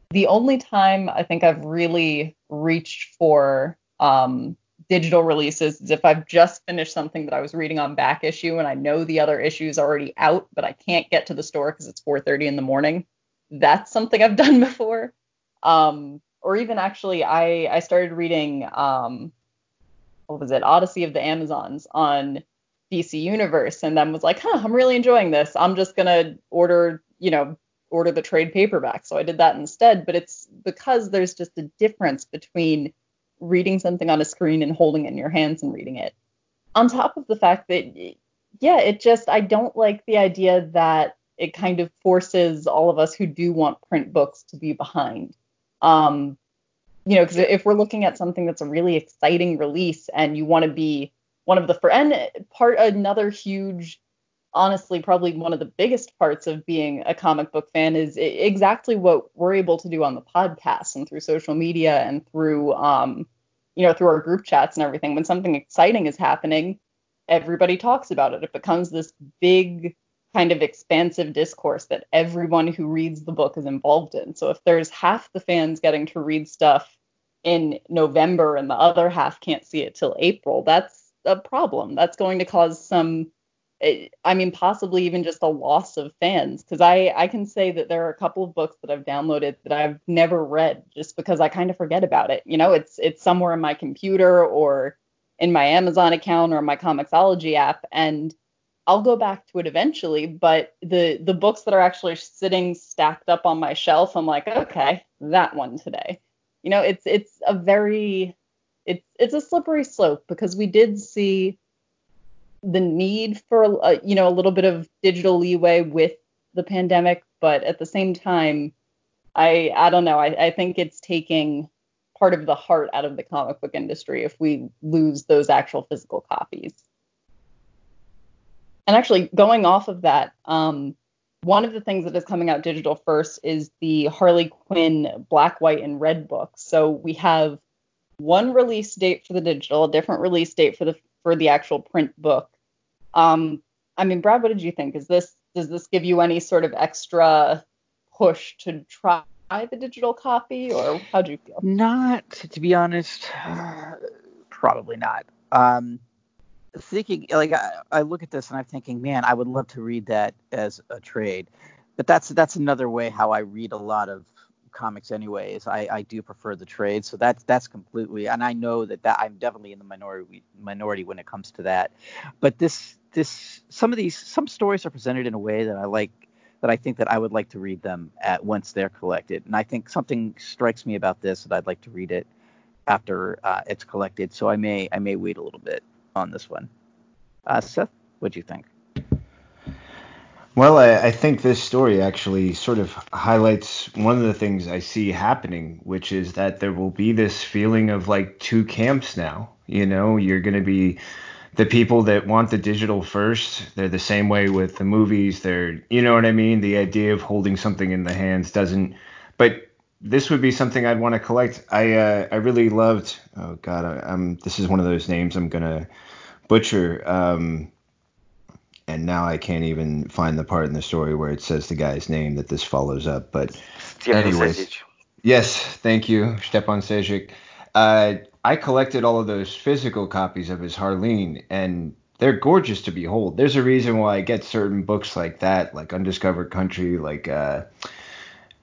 the only time I think I've really reached for um, digital releases is if I've just finished something that I was reading on back issue and I know the other issue is already out, but I can't get to the store because it's four thirty in the morning. That's something I've done before. Um, or even actually, I, I started reading, um, what was it, Odyssey of the Amazons on D C Universe, and then was like, huh, I'm really enjoying this. I'm just going to order, you know, order the trade paperback. So I did that instead. But it's because there's just a difference between reading something on a screen and holding it in your hands and reading it. On top of the fact that, yeah, it just, I don't like the idea that it kind of forces all of us who do want print books to be behind. Um, you know, because if we're looking at something that's a really exciting release and you want to be one of the fr- and part another huge, honestly, probably one of the biggest parts of being a comic book fan is exactly what we're able to do on the podcast and through social media and through, um, you know, through our group chats and everything. When something exciting is happening, everybody talks about it. It becomes this big kind of expansive discourse that everyone who reads the book is involved in. So if there's half the fans getting to read stuff in November and the other half can't see it till April, that's a problem. That's going to cause some, I mean, possibly even just a loss of fans. Because I, I can say that there are a couple of books that I've downloaded that I've never read just because I kind of forget about it. You know, it's it's somewhere in my computer or in my Amazon account or my Comixology app, and I'll go back to it eventually. But the the books that are actually sitting stacked up on my shelf, I'm like, okay, that one today. You know, it's it's a very It's it's a slippery slope, because we did see the need for, uh, you know, a little bit of digital leeway with the pandemic. But at the same time, I I don't know, I, I think it's taking part of the heart out of the comic book industry if we lose those actual physical copies. And actually, going off of that, um, one of the things that is coming out digital first is the Harley Quinn black, white, and red book. So we have one release date for the digital, a different release date for the for the actual print book. Um, I mean, Brad, what did you think? Is this does this give you any sort of extra push to try the digital copy, or how'd you feel? Not, to be honest, uh, probably not. Um, thinking like I, I look at this and I'm thinking, man, I would love to read that as a trade, but that's that's another way how I read a lot of comics anyways. I, I do prefer the trade, so that's that's completely, and I know that, that I'm definitely in the minority minority when it comes to that. But this this some of these some stories are presented in a way that I like, that I think that I would like to read them at once they're collected. And I think something strikes me about this that I'd like to read it after uh, it's collected. So I may I may wait a little bit on this one. Uh, Seth, what do you think? Well, I, I think this story actually sort of highlights one of the things I see happening, which is that there will be this feeling of like two camps now. You know, you're going to be the people that want the digital first. They're the same way with the movies. They're, you know what I mean? The idea of holding something in the hands doesn't, but this would be something I'd want to collect. I uh, I really loved. Oh God, I, I'm. This is one of those names I'm gonna butcher. Um, and now I can't even find the part in the story where it says the guy's name that this follows up. But Stepan anyways, Sejic. Yes, thank you, Stepan Sejic. Uh, I collected all of those physical copies of his Harleen, and they're gorgeous to behold. There's a reason why I get certain books like that, like Undiscovered Country, like uh,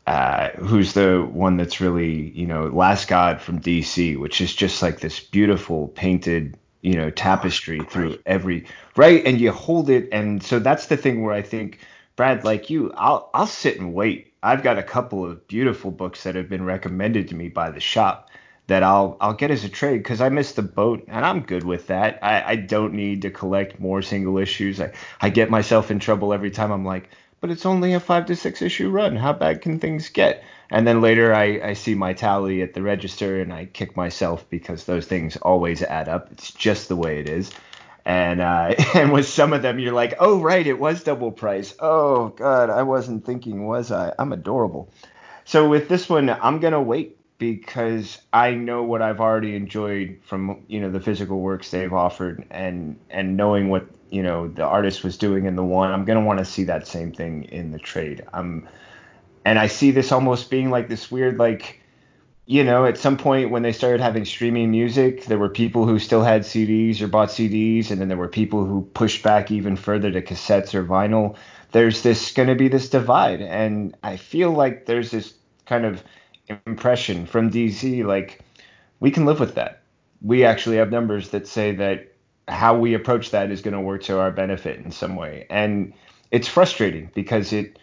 uh, who's the one that's really, you know, Last God from D C, which is just like this beautiful painted, you know, tapestry through every right. And you hold it. And so that's the thing where I think, Brad, like you, I'll I'll sit and wait. I've got a couple of beautiful books that have been recommended to me by the shop that I'll I'll get as a trade because I missed the boat, and I'm good with that. I, I don't need to collect more single issues. I, I get myself in trouble every time. I'm like, but it's only a five to six issue run. How bad can things get? And then later I, I see my tally at the register, and I kick myself because those things always add up. It's just the way it is. And uh, and with some of them, you're like, oh, right, it was double price. Oh, God, I wasn't thinking, was I? I'm adorable. So with this one, I'm going to wait, because I know what I've already enjoyed from, you know, the physical works they've offered, and and knowing what, you know, the artist was doing in the one, I'm going to want to see that same thing in the trade. Um, and I see this almost being like this weird, like, you know, at some point when they started having streaming music, there were people who still had C Ds or bought C Ds, and then there were people who pushed back even further to cassettes or vinyl. There's this going to be this divide, and I feel like there's this kind of impression from D C, like, we can live with that. We actually have numbers that say that how we approach that is going to work to our benefit in some way. And it's frustrating because it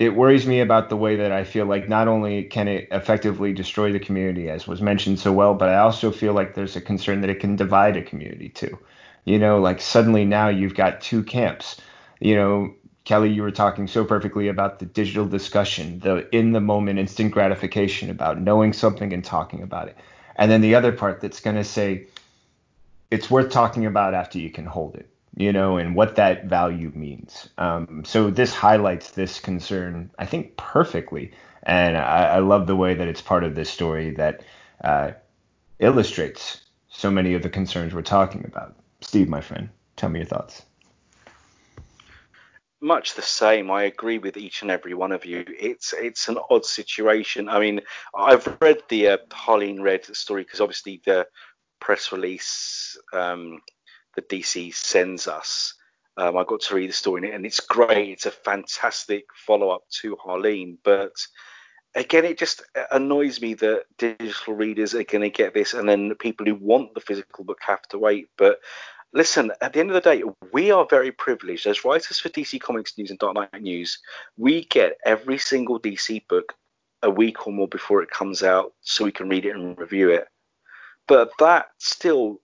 it worries me about the way that I feel like not only can it effectively destroy the community, as was mentioned so well, but I also feel like there's a concern that it can divide a community too. You know, like, suddenly now you've got two camps. You know, Kelly, you were talking so perfectly about the digital discussion, the in-the-moment instant gratification about knowing something and talking about it. And then the other part that's going to say it's worth talking about after you can hold it, you know, and what that value means. Um, so this highlights this concern, I think, perfectly. And I, I love the way that it's part of this story that uh, illustrates so many of the concerns we're talking about. Steve, my friend, tell me your thoughts. Much the same. I agree with each and every one of you. It's it's an odd situation. I mean, I've read the uh, Harleen Red story because obviously the press release um, that D C sends us, um, I got to read the story and it's great. It's a fantastic follow-up to Harleen. But again, it just annoys me that digital readers are going to get this and then people who want the physical book have to wait. But listen, at the end of the day, we are very privileged. As writers for D C Comics News and Dark Knight News, we get every single D C book a week or more before it comes out so we can read it and review it. But that still,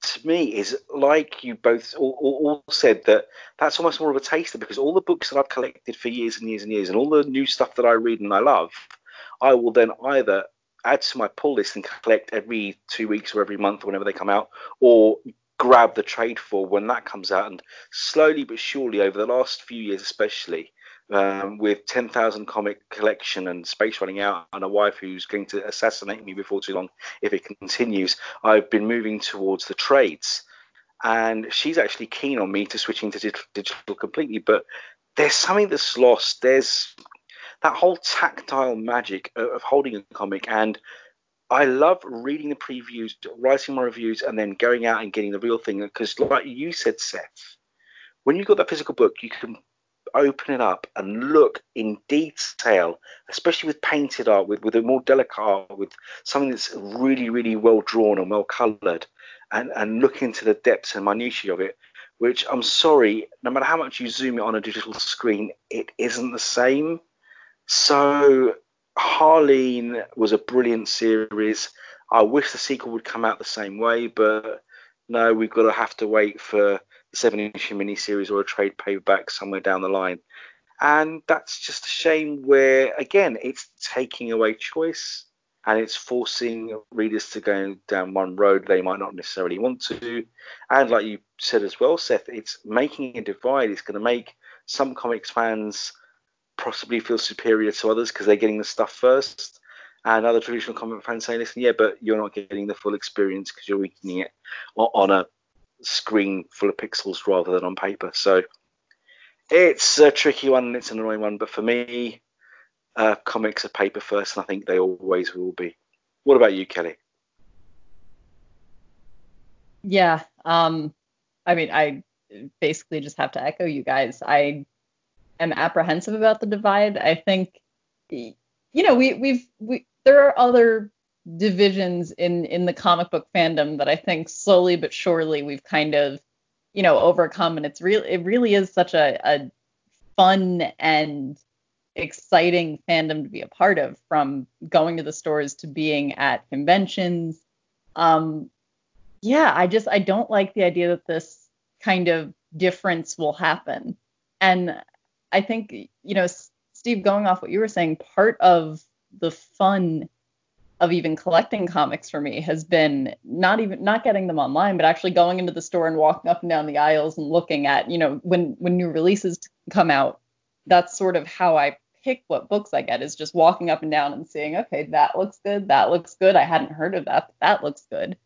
to me, is like you both all, all, all said, that that's almost more of a taster, because all the books that I've collected for years and years and years and all the new stuff that I read and I love, I will then either add to my pull list and collect every two weeks or every month or whenever they come out, or grab the trade for when that comes out. And slowly but surely over the last few years, especially um, with ten thousand comic collection and space running out and a wife who's going to assassinate me before too long if it continues, I've been moving towards the trades, and she's actually keen on me to switching to digital completely. But there's something that's lost. There's that whole tactile magic of holding a comic, and I love reading the previews, writing my reviews, and then going out and getting the real thing. Because like you said, Seth, when you've got that physical book, you can open it up and look in detail, especially with painted art, with, with a more delicate art, with something that's really, really well drawn and well coloured, and, and look into the depths and minutiae of it, which, I'm sorry, no matter how much you zoom it on a digital screen, it isn't the same. So Harleen was a brilliant series. I wish the sequel would come out the same way, but no, we've got to have to wait for the seven-issue miniseries or a trade paperback somewhere down the line. And that's just a shame where, again, it's taking away choice and it's forcing readers to go down one road they might not necessarily want to. And like you said as well, Seth, it's making a divide. It's going to make some comics fans possibly feel superior to others because they're getting the stuff first. And other traditional comic fans saying, listen, yeah, but you're not getting the full experience because you're reading it on a screen full of pixels rather than on paper. So it's a tricky one and it's an annoying one. But for me, uh, comics are paper first, and I think they always will be. What about you, Kelly? Yeah. Um, I mean, I basically just have to echo you guys. I am apprehensive about the divide. I think, you know, we, we've, we, there are other divisions in, in the comic book fandom that I think slowly but surely we've kind of, you know, overcome. And it's really, it really is such a, a fun and exciting fandom to be a part of, from going to the stores to being at conventions. Um, yeah, I just, I don't like the idea that this kind of difference will happen. And I think, you know, Steve, going off what you were saying, part of the fun of even collecting comics for me has been not even not getting them online, but actually going into the store and walking up and down the aisles and looking at, you know, when, when new releases come out. That's sort of how I pick what books I get, is just walking up and down and seeing, okay, that looks good. That looks good. I hadn't heard of that, but that looks good.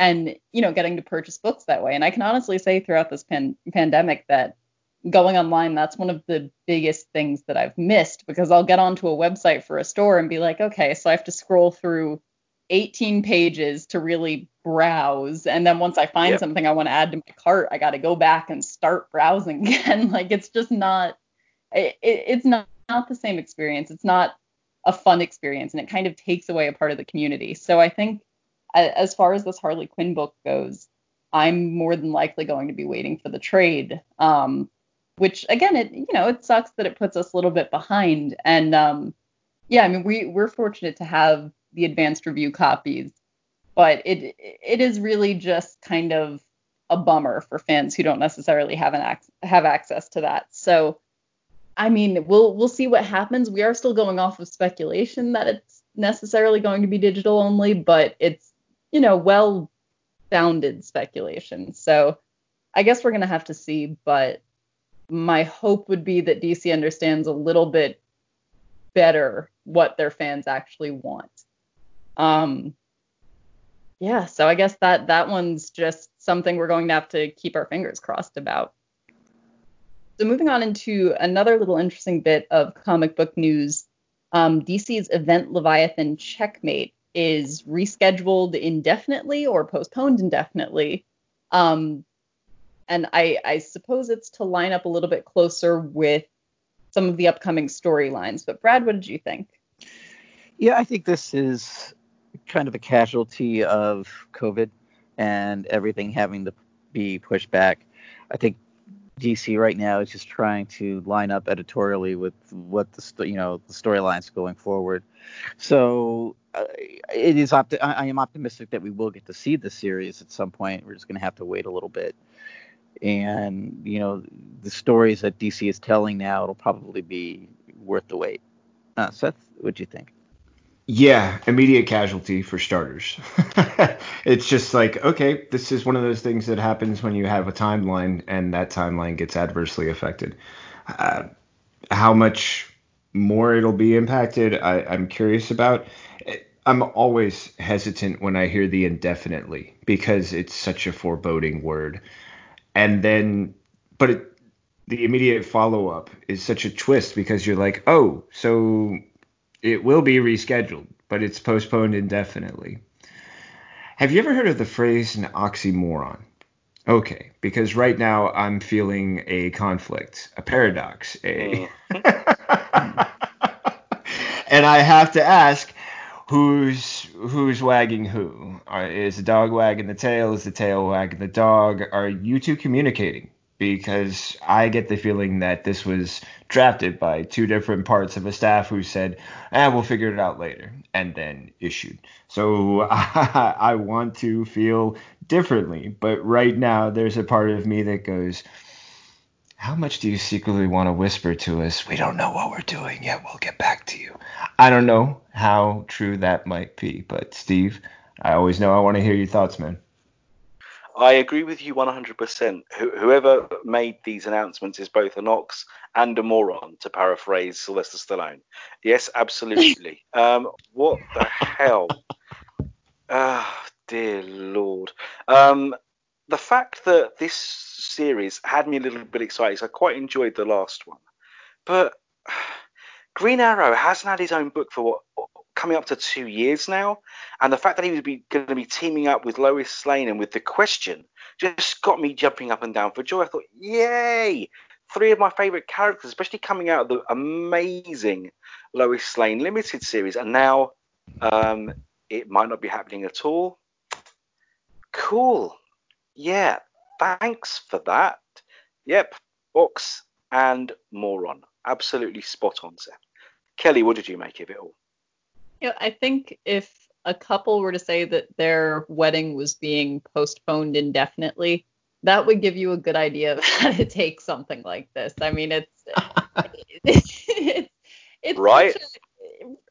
And, you know, getting to purchase books that way. And I can honestly say throughout this pan- pandemic that going online, that's one of the biggest things that I've missed, because I'll get onto a website for a store and be like, okay, so I have to scroll through eighteen pages to really browse. And then once I find yep. something I want to add to my cart, I got to go back and start browsing again. Like, it's just not, it, it's not, not the same experience. It's not a fun experience, and it kind of takes away a part of the community. So I think, as far as this Harley Quinn book goes, I'm more than likely going to be waiting for the trade, um, which, again, it you know, it sucks that it puts us a little bit behind. And, um, yeah, I mean, we, we're fortunate to have the advanced review copies, but it it is really just kind of a bummer for fans who don't necessarily have, an ac- have access to that. So, I mean, we'll we'll see what happens. We are still going off of speculation that it's necessarily going to be digital only, but it's, you know, well-founded speculation. So I guess we're going to have to see, but my hope would be that D C understands a little bit better what their fans actually want. Um, yeah, so I guess that, that one's just something we're going to have to keep our fingers crossed about. So moving on into another little interesting bit of comic book news, um, D C's event Leviathan Checkmate is rescheduled indefinitely or postponed indefinitely. Um, and I, I suppose it's to line up a little bit closer with some of the upcoming storylines. But Brad, what did you think? Yeah, I think this is kind of a casualty of COVID and everything having to be pushed back. I think D C right now is just trying to line up editorially with what the, you know, the storylines going forward. So uh, it is opti- I, I am optimistic that we will get to see this series at some point. We're just going to have to wait a little bit. And, you know, the stories that D C is telling now, it'll probably be worth the wait. Uh, Seth, what'd you think? Yeah, immediate casualty for starters. It's just like, okay, this is one of those things that happens when you have a timeline and that timeline gets adversely affected. Uh, how much more it'll be impacted, I, I'm curious about. I'm always hesitant when I hear the indefinitely, because it's such a foreboding word. And then, but it, the immediate follow-up is such a twist, because you're like, oh, so it will be rescheduled, but it's postponed indefinitely. Have you ever heard of the phrase an oxymoron? Okay, because right now I'm feeling a conflict, a paradox. A and I have to ask, who's who's wagging who? Is the dog wagging the tail? Is the tail wagging the dog? Are you two communicating? Because I get the feeling that this was drafted by two different parts of a staff who said, eh, we'll figure it out later, and then issued. So I, I want to feel differently. But right now there's a part of me that goes, how much do you secretly want to whisper to us? We don't know what we're doing yet. We'll get back to you. I don't know how true that might be. But Steve, I always know I want to hear your thoughts, man. I agree with you one hundred percent. Wh- whoever made these announcements is both a Knox and a moron, to paraphrase Sylvester Stallone. Yes, absolutely. um, what the hell? Ah, oh, dear Lord. Um, the fact that this series had me a little bit excited, so I quite enjoyed the last one. But Green Arrow hasn't had his own book for what? coming up to two years now, and the fact that he was be, going to be teaming up with Lois Lane and with The Question just got me jumping up and down for joy. I thought, yay! Three of my favourite characters, especially coming out of the amazing Lois Lane Limited series, and now um, it might not be happening at all. Cool. Yeah, thanks for that. Yep, box and moron. Absolutely spot on, Seth. Kelly, what did you make of it all? Yeah, I think if a couple were to say that their wedding was being postponed indefinitely, that would give you a good idea of how to take something like this. I mean, it's it's, it's right. A,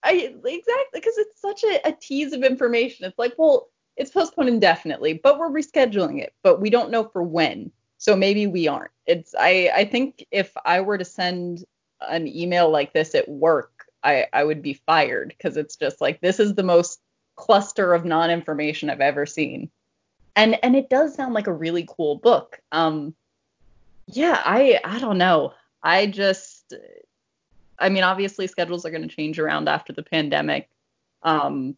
I, exactly, because it's such a, a tease of information. It's like, well, it's postponed indefinitely, but we're rescheduling it, but we don't know for when, so maybe we aren't. It's I I think if I were to send an email like this at work, I, I would be fired, because it's just like, this is the most cluster of non-information I've ever seen. And and it does sound like a really cool book. Um, yeah, I I don't know. I just, I mean, obviously schedules are going to change around after the pandemic, um,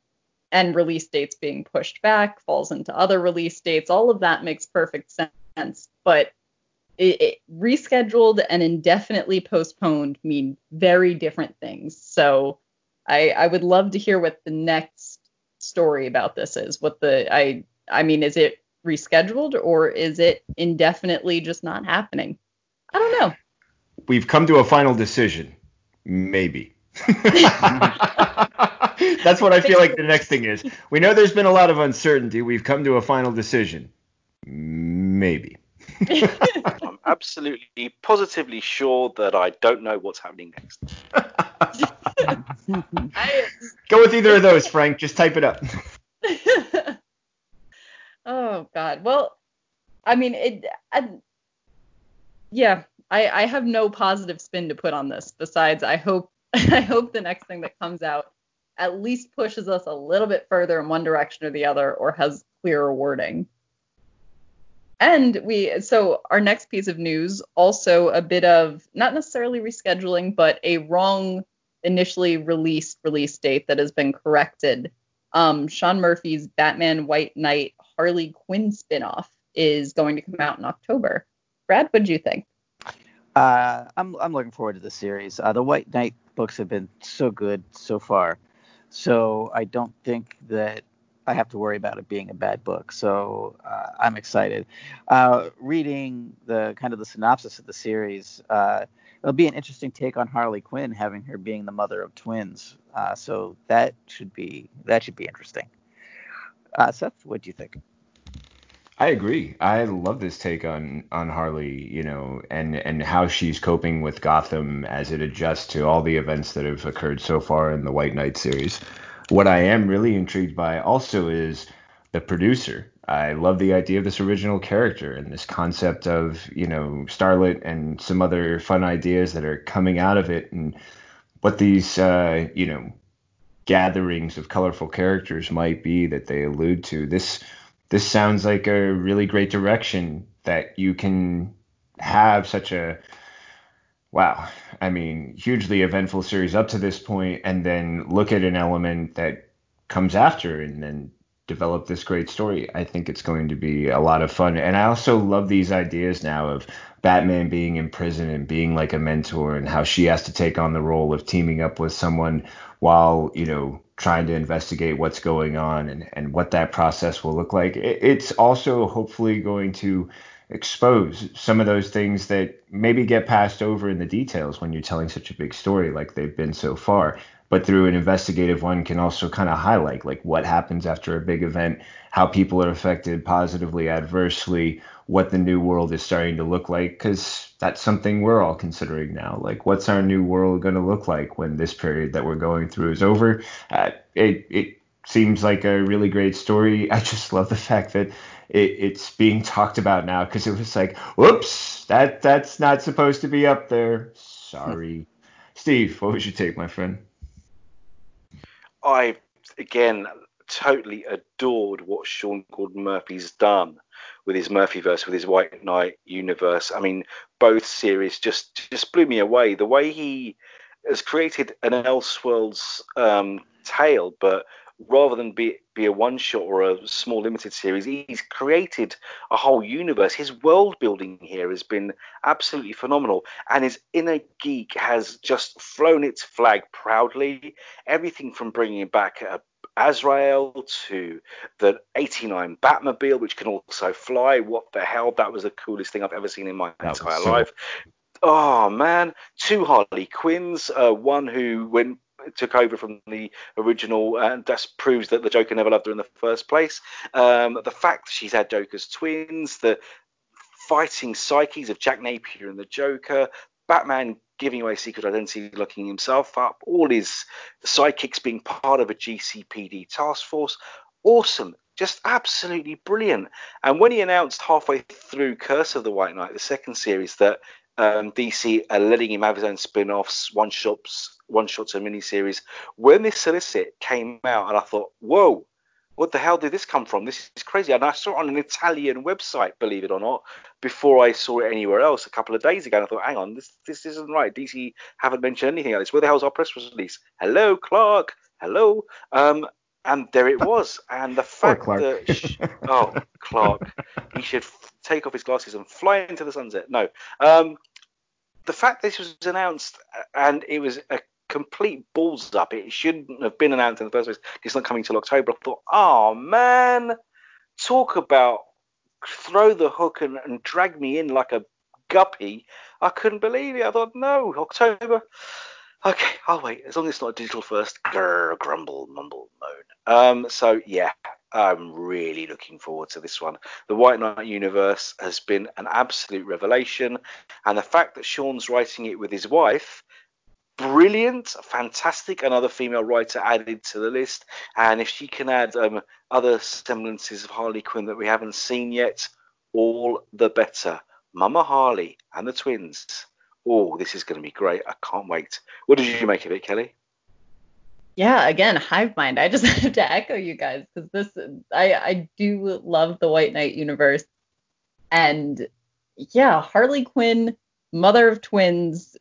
and release dates being pushed back falls into other release dates. All of that makes perfect sense. But It, it, rescheduled and indefinitely postponed mean very different things. So I, I would love to hear what the next story about this is. What the I I mean, is it rescheduled or is it indefinitely just not happening? I don't know. We've come to a final decision. Maybe. That's what I feel like the next thing is. We know there's been a lot of uncertainty. We've come to a final decision. Maybe. I'm absolutely positively sure that I don't know what's happening next. Go with either of those, Frank. Just type it up. Oh, God. Well, I mean, it. I, yeah, I, I have no positive spin to put on this. Besides, I hope I hope the next thing that comes out at least pushes us a little bit further in one direction or the other, or has clearer wording. And we, so our next piece of news, also a bit of not necessarily rescheduling, but a wrong initially released release date that has been corrected. Um, Sean Murphy's Batman White Knight Harley Quinn spinoff is going to come out in October. Brad, what do you think? Uh, I'm I'm looking forward to the series. Uh, the White Knight books have been so good so far, so I don't think that I have to worry about it being a bad book, so uh, I'm excited. Uh, reading the kind of the synopsis of the series, uh, it'll be an interesting take on Harley Quinn, having her being the mother of twins. Uh, so that should be that should be interesting. Uh, Seth, what do you think? I agree. I love this take on on Harley, you know, and and how she's coping with Gotham as it adjusts to all the events that have occurred so far in the White Knight series. What I am really intrigued by also is the producer. I love the idea of this original character and this concept of, you know, Starlet and some other fun ideas that are coming out of it, and what these, uh, you know, gatherings of colorful characters might be that they allude to. This this sounds like a really great direction that you can have such a, wow, I mean, hugely eventful series up to this point, and then look at an element that comes after and then develop this great story. I think it's going to be a lot of fun. And I also love these ideas now of Batman being in prison and being like a mentor, and how she has to take on the role of teaming up with someone while, you know, trying to investigate what's going on, and, and what that process will look like. It's also hopefully going to expose some of those things that maybe get passed over in the details when you're telling such a big story like they've been so far, but through an investigative one can also kind of highlight like what happens after a big event, how people are affected positively, adversely, what the new world is starting to look like, because that's something we're all considering now. Like, what's our new world going to look like when this period that we're going through is over? Uh, it, it seems like a really great story. I just love the fact that it, it's being talked about now because it was like, whoops, that that's not supposed to be up there. Sorry. Steve, what was your take, my friend? I, again, totally adored what Sean Gordon Murphy's done with his Murphyverse, with his White Knight universe. I mean, both series just, just blew me away. The way he has created an Elseworlds um, tale, but rather than be be a one-shot or a small limited series, he's created a whole universe. His world-building here has been absolutely phenomenal, and his inner geek has just flown its flag proudly. Everything from bringing back a Azrael to the eighty-nine Batmobile, which can also fly. What the hell? That was the coolest thing I've ever seen in my that entire so- life. Oh, man. Two Harley Quinns, uh, one who went took over from the original, and that proves that the Joker never loved her in the first place. Um, the fact that she's had Joker's twins, the fighting psyches of Jack Napier and the Joker, Batman giving away secret identity, locking himself up, all his sidekicks being part of a G C P D task force. Awesome. Just absolutely brilliant. And when he announced halfway through Curse of the White Knight, the second series, that Um, D C are letting him have his own spin-offs, one-shots, one-shots and miniseries. When this solicit came out, and I thought, whoa, what the hell did this come from? This is crazy. And I saw it on an Italian website, believe it or not, before I saw it anywhere else a couple of days ago. And I thought, hang on, this this isn't right. D C haven't mentioned anything like this. Where the hell's our press release? Hello, Clark. Hello. Um, and there it was. And the fact that sh- oh, Clark, he should f- take off his glasses and fly into the sunset. No. Um, The fact this was announced, and it was a complete balls up, it shouldn't have been announced in the first place. It's not coming till October. I thought, oh, man, talk about throw the hook and, and drag me in like a guppy. I couldn't believe it. I thought, no, October. Okay, I'll wait. As long as it's not digital first. Grr, grumble, mumble, moan. Um, so, yeah, I'm really looking forward to this one. The White Knight universe has been an absolute revelation, and the fact that Sean's writing it with his wife, brilliant, fantastic. Another female writer added to the list, and if she can add um, other semblances of Harley Quinn that we haven't seen yet, all the better. Mama Harley and the twins. Oh, this is going to be great. I can't wait. What did you make of it, Kelly? Yeah, again, hive mind. I just have to echo you guys because this, I, I do love the White Knight universe. And yeah, Harley Quinn, mother of twins,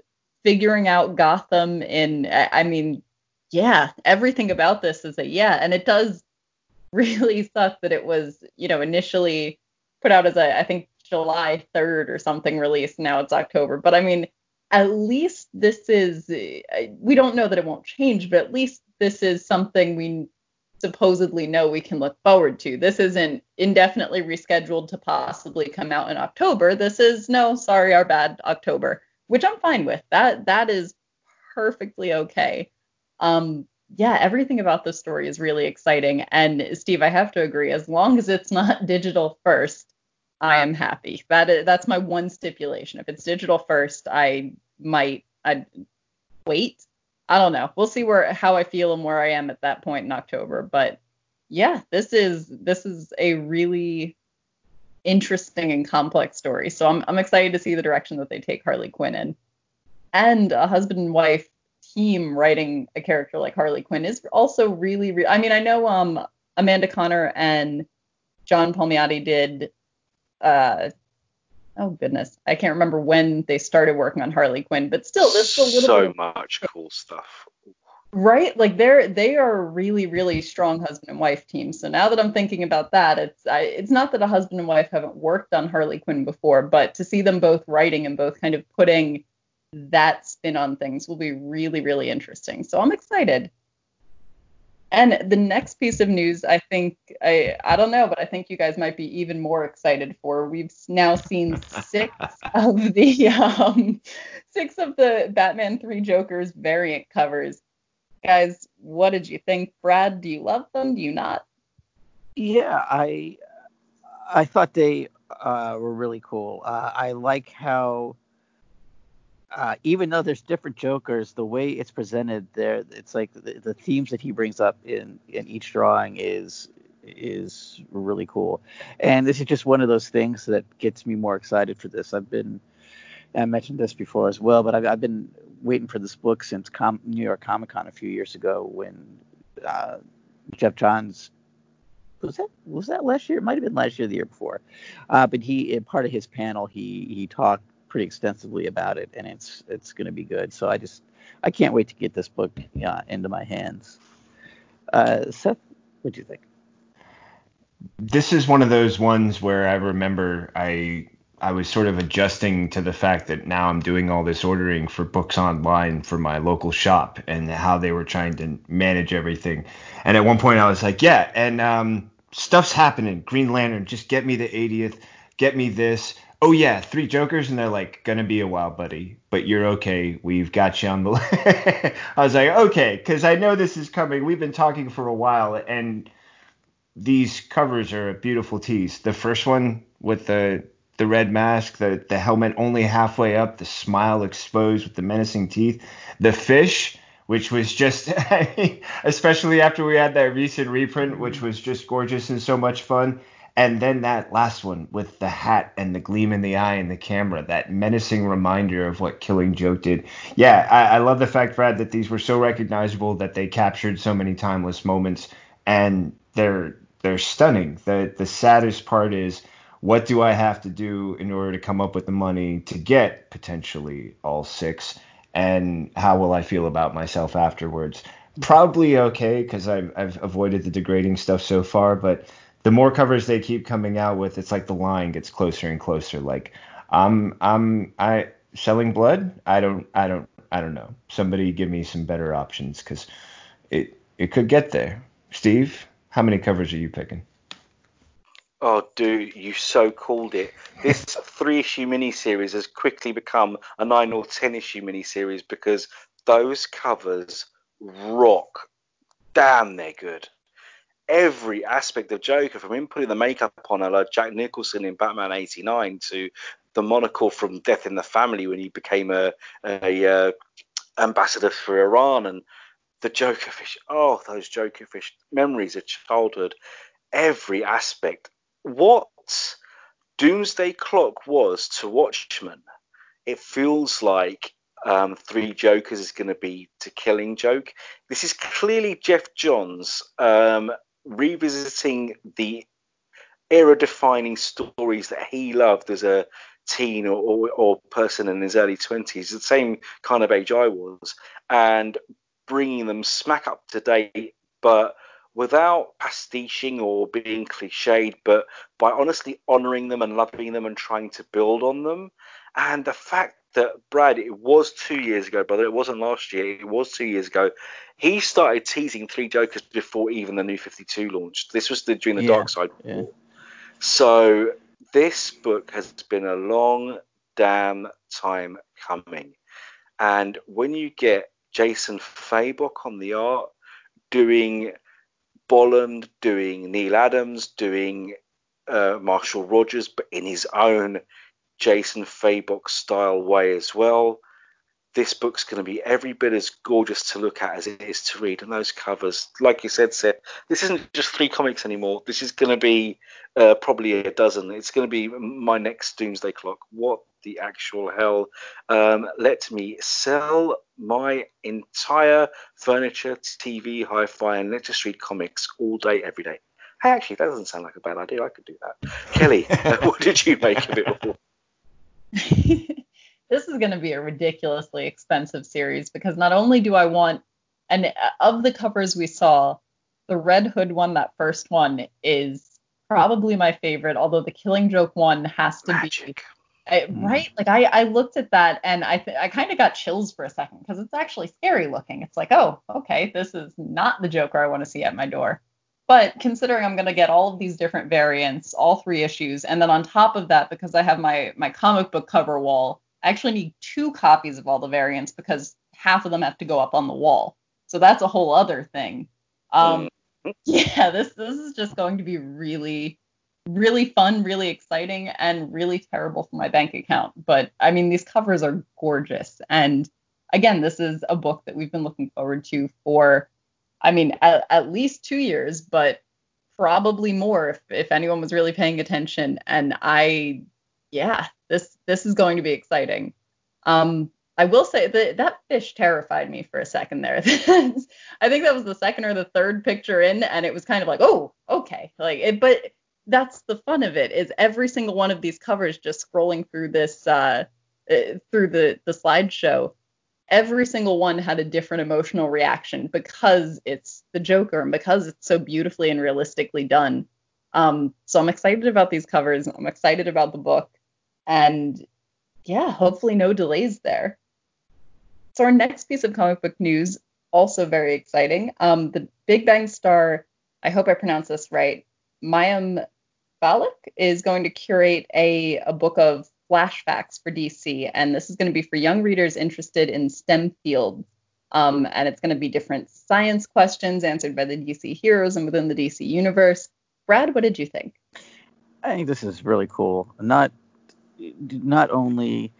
figuring out Gotham in, I, I mean, yeah, everything about this is a yeah. And it does really suck that it was, you know, initially put out as a, I think, July third or something release. Now it's October. But I mean, at least this is, we don't know that it won't change, but at least this is something we supposedly know we can look forward to. This isn't indefinitely rescheduled to possibly come out in October. This is, no, sorry, our bad, October, which I'm fine with. That that is perfectly okay. Um, yeah, everything about this story is really exciting. And Steve, I have to agree, as long as it's not digital first, I am happy. That is, that's my one stipulation. If it's digital first, I might I'd wait. I don't know. We'll see where how I feel and where I am at that point in October. But yeah, this is this is a really interesting and complex story. So I'm I'm excited to see the direction that they take Harley Quinn in. And a husband and wife team writing a character like Harley Quinn is also really. Re- I mean, I know um Amanda Connor and John Palmiotti did. Uh, oh goodness, I can't remember when they started working on Harley Quinn, but still, this is a little so bit of- much cool stuff, right? Like they're they are really really strong husband and wife teams. So now that I'm thinking about that, it's I, it's not that a husband and wife haven't worked on Harley Quinn before, but to see them both writing and both kind of putting that spin on things will be really really interesting. So I'm excited. And the next piece of news, I think, I, I don't know, but I think you guys might be even more excited for. We've now seen six of the um, six of the Batman three Jokers variant covers. Guys, what did you think? Brad, do you love them? Do you not? Yeah, I I thought they uh, were really cool. Uh, I like how Uh, even though there's different Jokers, the way it's presented there, it's like the, the themes that he brings up in, in each drawing is is really cool. And this is just one of those things that gets me more excited for this. I've been, I mentioned this before as well, but I've, I've been waiting for this book since Com- New York Comic Con a few years ago when uh, Jeff Johns, was that was that last year? It might have been last year, the year before. Uh, but he, in part of his panel, he he talked pretty extensively about it, and it's it's going to be good. So I just I can't wait to get this book uh, into my hands. Uh, Seth, what do you think? This is one of those ones where I remember I. I was sort of adjusting to the fact that now I'm doing all this ordering for books online for my local shop and how they were trying to manage everything. And at one point I was like, yeah, and um, stuff's happening. Green Lantern, just get me the eightieth. Get me this. Oh, yeah, three Jokers. And they're like, going to be a while, buddy, but you're okay. We've got you on the list. I was like, okay, because I know this is coming. We've been talking for a while, and these covers are a beautiful tease. The first one with the – the red mask, the, the helmet only halfway up, the smile exposed with the menacing teeth, the fish, which was just, I mean, especially after we had that recent reprint, which was just gorgeous and so much fun. And then that last one with the hat and the gleam in the eye and the camera, that menacing reminder of what Killing Joke did. Yeah, I, I love the fact, Brad, that these were so recognizable that they captured so many timeless moments, and they're they're stunning. The the saddest part is, what do I have to do in order to come up with the money to get potentially all six? And how will I feel about myself afterwards? Probably okay, because I've, I've avoided the degrading stuff so far. But the more covers they keep coming out with, it's like the line gets closer and closer. Like, I'm I'm I selling blood? I don't I don't I don't know. Somebody give me some better options, because it it could get there. Steve, how many covers are you picking? Oh, dude, you so called it. This three-issue miniseries has quickly become a nine or ten-issue miniseries because those covers rock. Damn, they're good. Every aspect of Joker, from him putting the makeup on her, like Jack Nicholson in Batman eighty-nine, to the monocle from Death in the Family when he became a, a, a ambassador for Iran, and the Joker fish. Oh, those Joker fish memories of childhood. Every aspect. What Doomsday Clock was to Watchmen, it feels like um, Three Jokers is going to be to Killing Joke. This is clearly Jeff Johns um, revisiting the era-defining stories that he loved as a teen or, or, or person in his early twenties, the same kind of age I was, and bringing them smack up to date, but without pastiching or being cliched, but by honestly honouring them and loving them and trying to build on them. And the fact that, Brad, it was two years ago, brother, it wasn't last year, it was two years ago, he started teasing Three Jokers before even the New fifty-two launched. This was the, during the yeah, Dark Side War. Yeah. So this book has been a long damn time coming. And when you get Jason Fabok on the art, doing Bolland, doing Neil Adams, doing uh, Marshall Rogers, but in his own Jason Fabok style way as well. This book's going to be every bit as gorgeous to look at as it is to read. And those covers, like you said, Seth, this isn't just three comics anymore. This is going to be uh, probably a dozen. It's going to be my next Doomsday Clock. What the actual hell? Um, let me sell my entire furniture, T V, hi-fi, and Letter Street comics all day, every day. Hey, actually, that doesn't sound like a bad idea. I could do that. Kelly, what did you make of it before? This is going to be a ridiculously expensive series, because not only do I want, and of the covers we saw, the Red Hood one, that first one, is probably my favorite, although the Killing Joke one has to Magic. be, I, mm. right? Like, I, I looked at that, and I th- I kind of got chills for a second, because it's actually scary looking. It's like, oh, okay, this is not the Joker I want to see at my door. But considering I'm going to get all of these different variants, all three issues, and then on top of that, because I have my my comic book cover wall, I actually need two copies of all the variants, because half of them have to go up on the wall. So that's a whole other thing. Um, yeah, this this is just going to be really, really fun, really exciting, and really terrible for my bank account. But, I mean, these covers are gorgeous. And, again, this is a book that we've been looking forward to for, I mean, at, at least two years, but probably more if, if anyone was really paying attention. And I, yeah, this this is going to be exciting. Um, I will say that that fish terrified me for a second there. I think that was the second or the third picture in, and it was kind of like, oh, okay. Like, it, but that's the fun of it, is every single one of these covers, just scrolling through this, uh, through the, the slideshow, every single one had a different emotional reaction because it's the Joker and because it's so beautifully and realistically done. Um, so I'm excited about these covers. I'm excited about the book. And yeah, hopefully no delays there. So our next piece of comic book news, also very exciting. Um, the Big Bang star, I hope I pronounced this right, Mayim Bialik is going to curate a, a book of flashbacks for D C, and this is going to be for young readers interested in STEM fields, um, and it's going to be different science questions answered by the D C heroes and within the D C universe. Brad, what did you think? I think this is really cool. Not not only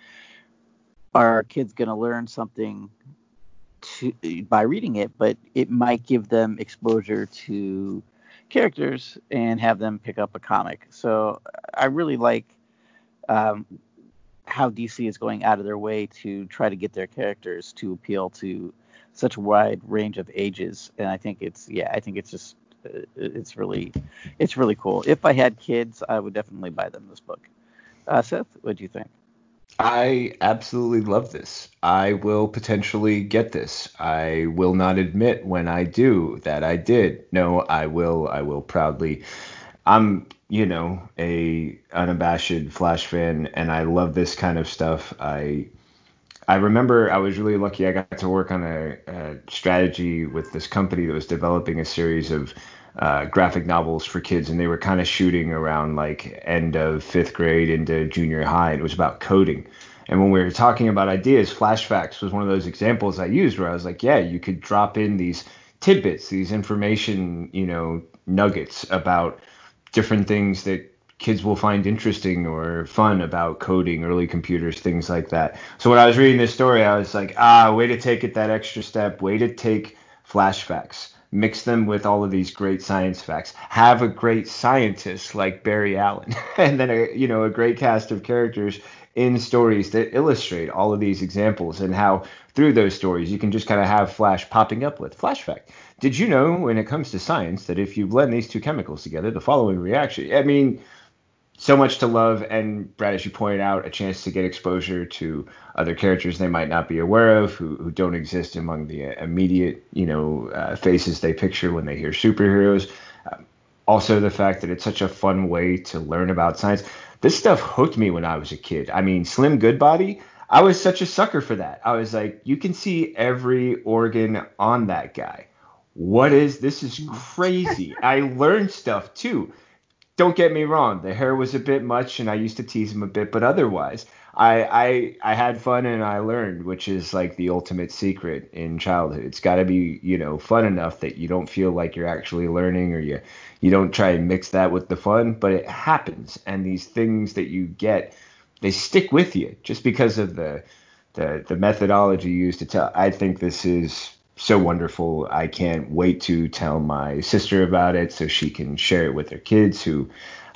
are kids going to learn something to, by reading it, but it might give them exposure to characters and have them pick up a comic. So I really like Um, how D C is going out of their way to try to get their characters to appeal to such a wide range of ages, and I think it's yeah, I think it's just uh, it's really it's really cool. If I had kids, I would definitely buy them this book. Uh, Seth, what do you think? I absolutely love this. I will potentially get this. I will not admit when I do that I did. No, I will. I will proudly. I'm, you know, a unabashed Flash fan, and I love this kind of stuff. I I remember I was really lucky. I got to work on a, a strategy with this company that was developing a series of uh, graphic novels for kids, and they were kind of shooting around like end of fifth grade into junior high. It was about coding. And when we were talking about ideas, flashbacks was one of those examples I used where I was like, yeah, you could drop in these tidbits, these information, you know, nuggets about different things that kids will find interesting or fun about coding, early computers, things like that. So when I was reading this story, I was like, ah, way to take it that extra step, way to take flashbacks, mix them with all of these great science facts, have a great scientist like Barry Allen, and then, a, you know, a great cast of characters in stories that illustrate all of these examples, and how through those stories you can just kind of have Flash popping up with flashback. Did you know, when it comes to science, that if you blend these two chemicals together, the following reaction? I mean, so much to love. And Brad, as you pointed out, a chance to get exposure to other characters they might not be aware of, who, who don't exist among the immediate, you know, uh, faces they picture when they hear superheroes. Um, also, the fact that it's such a fun way to learn about science. This stuff hooked me when I was a kid. I mean, Slim Goodbody, I was such a sucker for that. I was like, you can see every organ on that guy. What is this? Is crazy. I learned stuff too. Don't get me wrong, the hair was a bit much, and I used to tease him a bit, but otherwise, I I I had fun and I learned, which is like the ultimate secret in childhood. It's got to be, you know, fun enough that you don't feel like you're actually learning, or you you don't try and mix that with the fun, but it happens. And these things that you get, they stick with you just because of the the the methodology used to tell. I think this is so wonderful. I can't wait to tell my sister about it so she can share it with her kids, who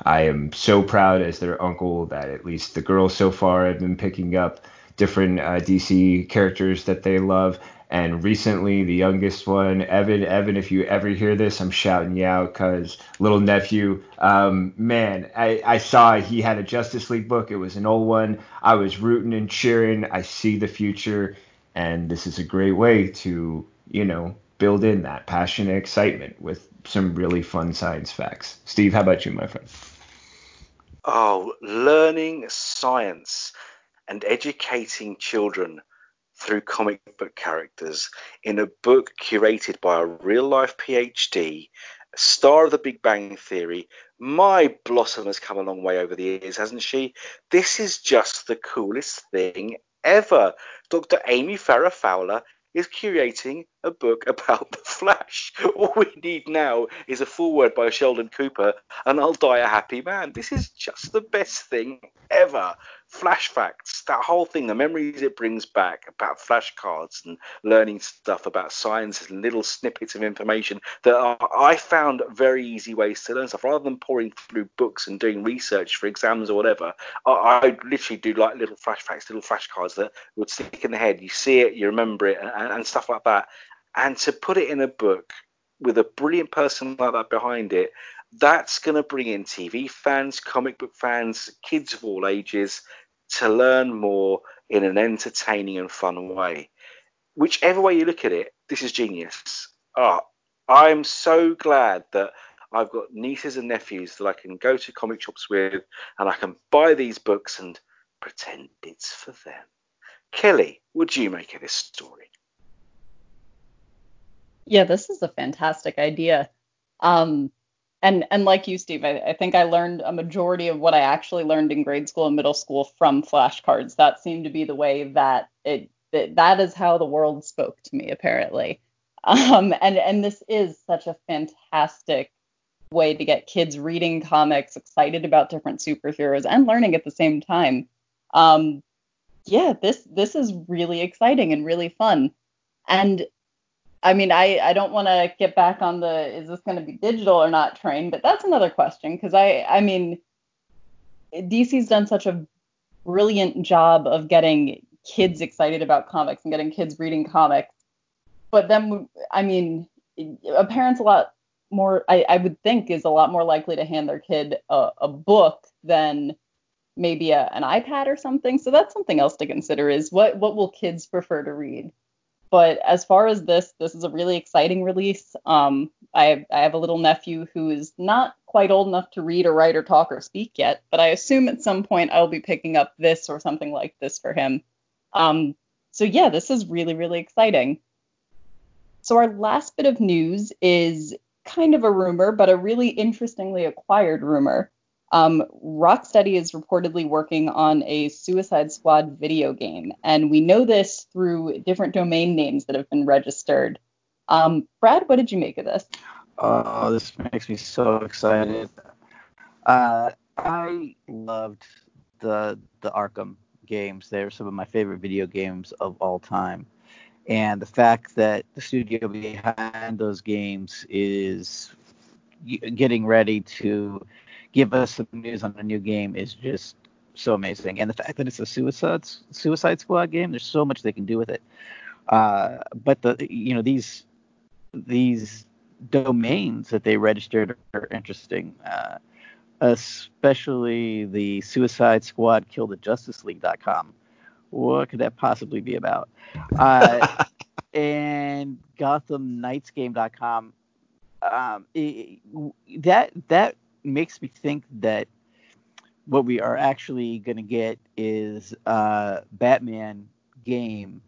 I am so proud as their uncle that at least the girls so far have been picking up different uh, D C characters that they love. And recently, the youngest one, Evan, Evan, if you ever hear this, I'm shouting you out, because little nephew, um, man, I, I saw he had a Justice League book. It was an old one. I was rooting and cheering. I see the future. And this is a great way to, you know, build in that passion and excitement with some really fun science facts. Steve, how about you, my friend? Oh, learning science and educating children through comic book characters in a book curated by a real-life PhD, star of the Big Bang Theory. My Blossom has come a long way over the years, hasn't she? This is just the coolest thing ever. Doctor Amy Farrah Fowler is curating a book about the Flash. What we need now is a foreword by Sheldon Cooper, and I'll die a happy man. This is just the best thing ever. Flash facts, that whole thing, the memories it brings back about flashcards and learning stuff about science and little snippets of information that are, I found very easy ways to learn stuff rather than pouring through books and doing research for exams or whatever. I, I literally do like little flash facts, little flashcards that would stick in the head. You see it, you remember it, and, and stuff like that. And to put it in a book with a brilliant person like that behind it, that's going to bring in T V fans, comic book fans, kids of all ages to learn more in an entertaining and fun way. Whichever way you look at it, this is genius. Oh, I'm so glad that I've got nieces and nephews that I can go to comic shops with, and I can buy these books and pretend it's for them. Kelly, what do you make of this story? Yeah, this is a fantastic idea. Um, and and like you, Steve, I, I think I learned a majority of what I actually learned in grade school and middle school from flashcards. That seemed to be the way that it, it that is how the world spoke to me, apparently. Um, and, and this is such a fantastic way to get kids reading comics, excited about different superheroes, and learning at the same time. Um, yeah, this this is really exciting and really fun. And I mean, I, I don't want to get back on the, is this going to be digital or not train, but that's another question. Because I, I mean, D C's done such a brilliant job of getting kids excited about comics and getting kids reading comics. But then, I mean, a parent's a lot more, I, I would think, is a lot more likely to hand their kid a, a book than maybe a, an iPad or something. So that's something else to consider, is what, what will kids prefer to read? But as far as this, this is a really exciting release. Um, I have, I have a little nephew who is not quite old enough to read or write or talk or speak yet, but I assume at some point I'll be picking up this or something like this for him. Um, so yeah, this is really, really exciting. So our last bit of news is kind of a rumor, but a really interestingly acquired rumor. Um, Rocksteady is reportedly working on a Suicide Squad video game, and we know this through different domain names that have been registered. Um, Brad, what did you make of this? Oh, this makes me so excited. Uh, I loved the the Arkham games. They were some of my favorite video games of all time. And the fact that the studio behind those games is getting ready to give us some news on a new game is just so amazing. And the fact that it's a Suicide Suicide Squad game, there's so much they can do with it. Uh, but the you know these these domains that they registered are interesting, uh, especially the Suicide Squad Kill the Justice League dot com. What could that possibly be about? Uh, and Gotham Knights game dot com. Um, it, that that makes me think that what we are actually going to get is a Batman game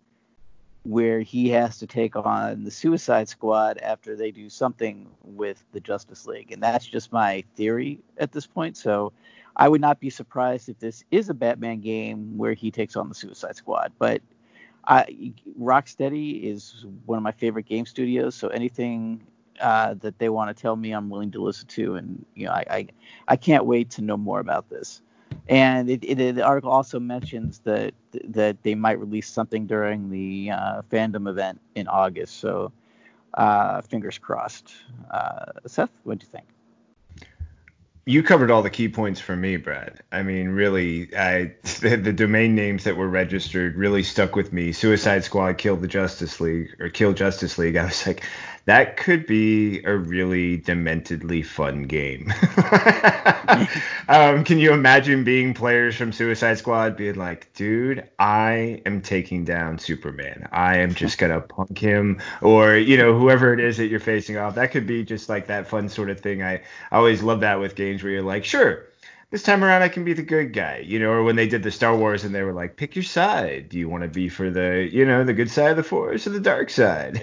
where he has to take on the Suicide Squad after they do something with the Justice League. And that's just my theory at this point. So I would not be surprised if this is a Batman game where he takes on the Suicide Squad. But I, Rocksteady is one of my favorite game studios, so anything Uh, that they want to tell me, I'm willing to listen to, and you know, I I, I can't wait to know more about this. And it, it, the article also mentions that that they might release something during the uh, fandom event in August. So uh, fingers crossed. Uh, Seth, what do you think? You covered all the key points for me, Brad. I mean, really, I, the, the domain names that were registered really stuck with me. Suicide Squad, Kill the Justice League, or Kill Justice League. I was like, that could be a really dementedly fun game. um, can you imagine being players from Suicide Squad being like, dude, I am taking down Superman. I am just going to punk him, or, you know, whoever it is that you're facing off. That could be just like that fun sort of thing. I, I always love that with games where you're like, sure, this time around I can be the good guy, you know, or when they did the Star Wars and they were like, pick your side. Do you want to be for the, you know, the good side of the Force or the dark side?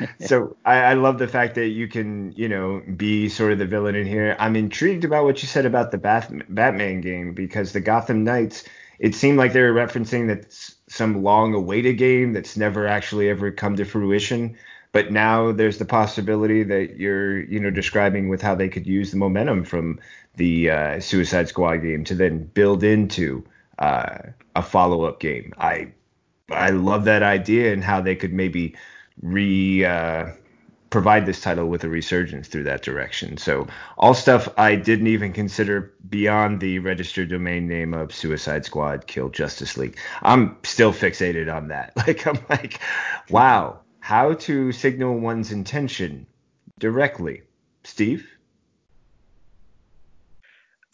Yeah. So I, I love the fact that you can, you know, be sort of the villain in here. I'm intrigued about what you said about the Bath- Batman game, because the Gotham Knights, it seemed like they were referencing that some long-awaited game that's never actually ever come to fruition. But now there's the possibility that you're, you know, describing with how they could use the momentum from the uh, Suicide Squad game to then build into uh, a follow-up game. I I love that idea and how they could maybe re uh, provide this title with a resurgence through that direction. So all stuff I didn't even consider beyond the registered domain name of Suicide Squad Kill Justice League. I'm still fixated on that. Like, I'm like, wow. How to signal one's intention directly. Steve?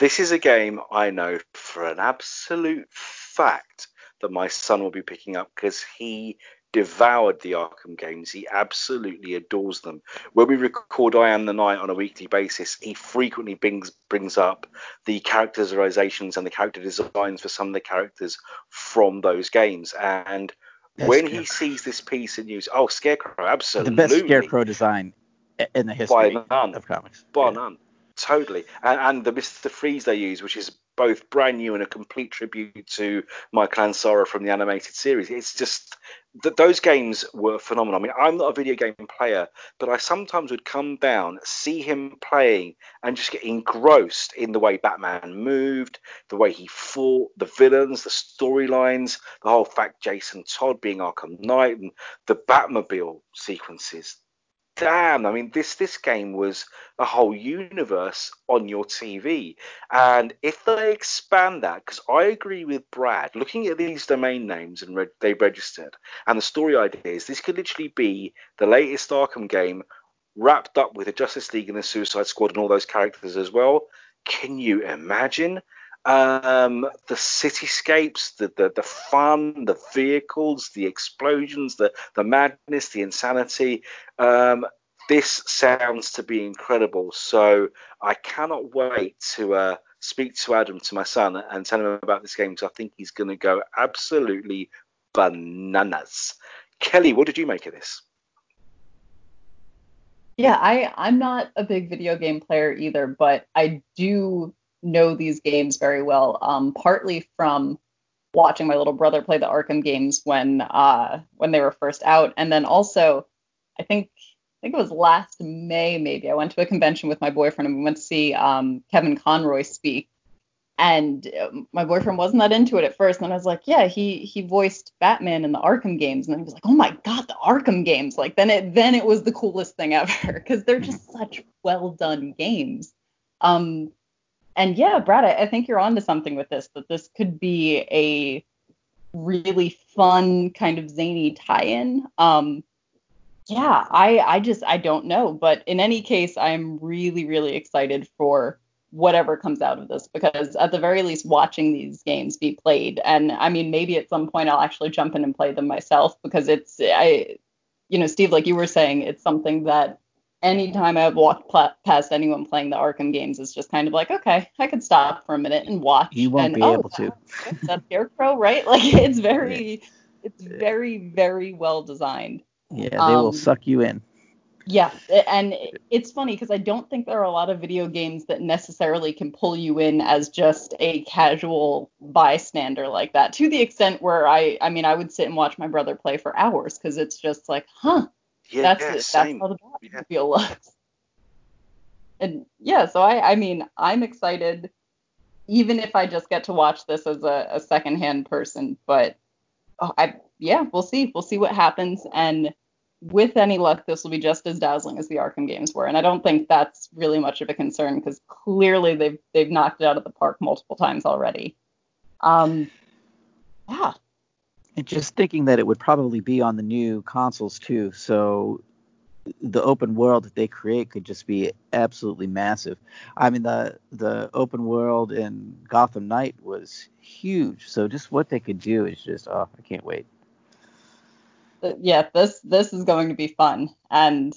This is a game I know for an absolute fact that my son will be picking up because he devoured the Arkham games. He absolutely adores them. When we record I Am the Night on a weekly basis, he frequently brings, brings up the characterizations and the character designs for some of the characters from those games. And Best when scarecrow. He sees this piece in news, oh, Scarecrow, absolutely. The best Scarecrow design in the history none, of comics. By yeah. none, totally. And, and the Mister Freeze they use, which is both brand new and a complete tribute to Michael Ansara from the animated series. It's just that those games were phenomenal. I mean, I'm not a video game player, but I sometimes would come down, see him playing, and just get engrossed in the way Batman moved, the way he fought, the villains, the storylines, the whole fact Jason Todd being Arkham Knight, and the Batmobile sequences. Damn, I mean, this this game was a whole universe on your T V. And if they expand that, because I agree with Brad, looking at these domain names and re- they registered and the story ideas, this could literally be the latest Arkham game wrapped up with the Justice League and the Suicide Squad and all those characters as well. Can you imagine? Um, the cityscapes, the, the the fun, the vehicles, the explosions, the, the madness, the insanity. Um, this sounds to be incredible. So I cannot wait to uh, speak to Adam, to my son, and tell him about this game because I think he's going to go absolutely bananas. Kelly, what did you make of this? Yeah, I, I'm not a big video game player either, but I do know these games very well, um, partly from watching my little brother play the Arkham games when uh, when they were first out. And then also, I think I think it was last May, maybe, I went to a convention with my boyfriend and we went to see um, Kevin Conroy speak. And my boyfriend wasn't that into it at first. And then I was like, yeah, he he voiced Batman in the Arkham games. And then he was like, oh, my God, the Arkham games. Like, then it, then it was the coolest thing ever because they're just such well-done games. Um And yeah, Brad, I, I think you're on to something with this, that this could be a really fun kind of zany tie-in. Um, yeah, I, I just, I don't know. But in any case, I'm really, really excited for whatever comes out of this, because at the very least, watching these games be played. And I mean, maybe at some point I'll actually jump in and play them myself, because it's, I, you know, Steve, like you were saying, it's something that anytime I've walked pl- past anyone playing the Arkham games, it's just kind of like, okay, I could stop for a minute and watch. You won't and, be oh, able wow, to. That's Scarecrow, right? Like, it's very, it's very, very well designed. Yeah, they um, will suck you in. Yeah, and it's funny because I don't think there are a lot of video games that necessarily can pull you in as just a casual bystander like that. To the extent where I, I mean, I would sit and watch my brother play for hours because it's just like, huh. Yeah, that's yeah, it. Same. That's how the Batmobile yeah. looks. And yeah, so I, I mean, I'm excited, even if I just get to watch this as a, a secondhand person. But oh, I, yeah, we'll see. We'll see what happens. And with any luck, this will be just as dazzling as the Arkham games were. And I don't think that's really much of a concern because clearly they've they've knocked it out of the park multiple times already. Um, yeah. And just thinking that it would probably be on the new consoles too, so the open world that they create could just be absolutely massive. I mean, the the open world in Gotham Knight was huge, so just what they could do is just, oh, I can't wait. Yeah, this this is going to be fun. And,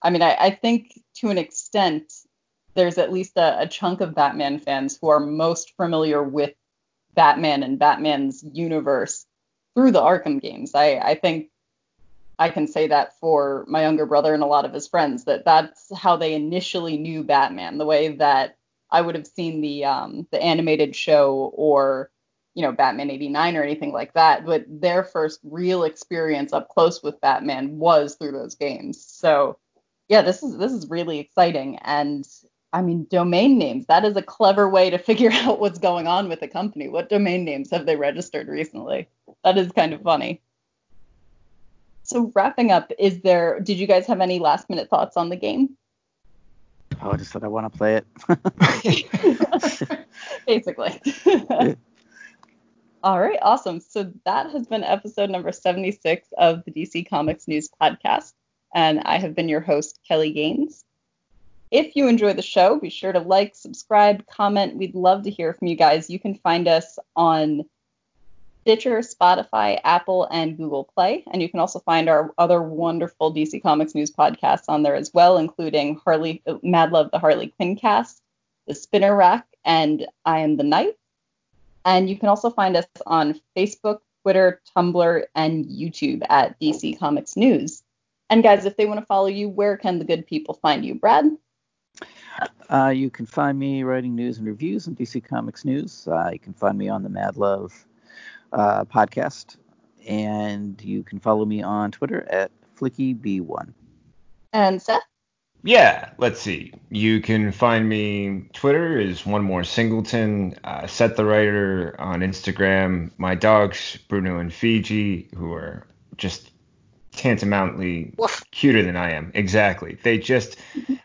I mean, I, I think to an extent there's at least a, a chunk of Batman fans who are most familiar with Batman and Batman's universe through the Arkham games. I, I think I can say that for my younger brother and a lot of his friends, that that's how they initially knew Batman, the way that I would have seen the um, the animated show or, you know, Batman eighty-nine or anything like that, but their first real experience up close with Batman was through those games. So yeah, this is this is really exciting. And I mean, domain names, that is a clever way to figure out what's going on with a company. What domain names have they registered recently? That is kind of funny. So wrapping up, is there, did you guys have any last minute thoughts on the game? Oh, I just said I want to play it. Basically. All right, awesome. So that has been episode number seventy-six of the D C Comics News Podcast. And I have been your host, Kelly Gaines. If you enjoy the show, be sure to like, subscribe, comment. We'd love to hear from you guys. You can find us on Stitcher, Spotify, Apple, and Google Play. And you can also find our other wonderful D C Comics News podcasts on there as well, including Harley, Mad Love, the Harley Quinn Cast, The Spinner Rack, and I Am the Knight. And you can also find us on Facebook, Twitter, Tumblr, and YouTube at D C Comics News. And guys, if they want to follow you, where can the good people find you, Brad? Uh, you can find me writing news and reviews on D C Comics News. Uh, you can find me on the Mad Love uh, podcast. And you can follow me on Twitter at Flicky B one. And Seth? Yeah, let's see. You can find me, Twitter is One More Singleton, uh, Seth the Writer on Instagram. My dogs, Bruno and Fiji, who are just tantamountly cuter than I am. Exactly. They just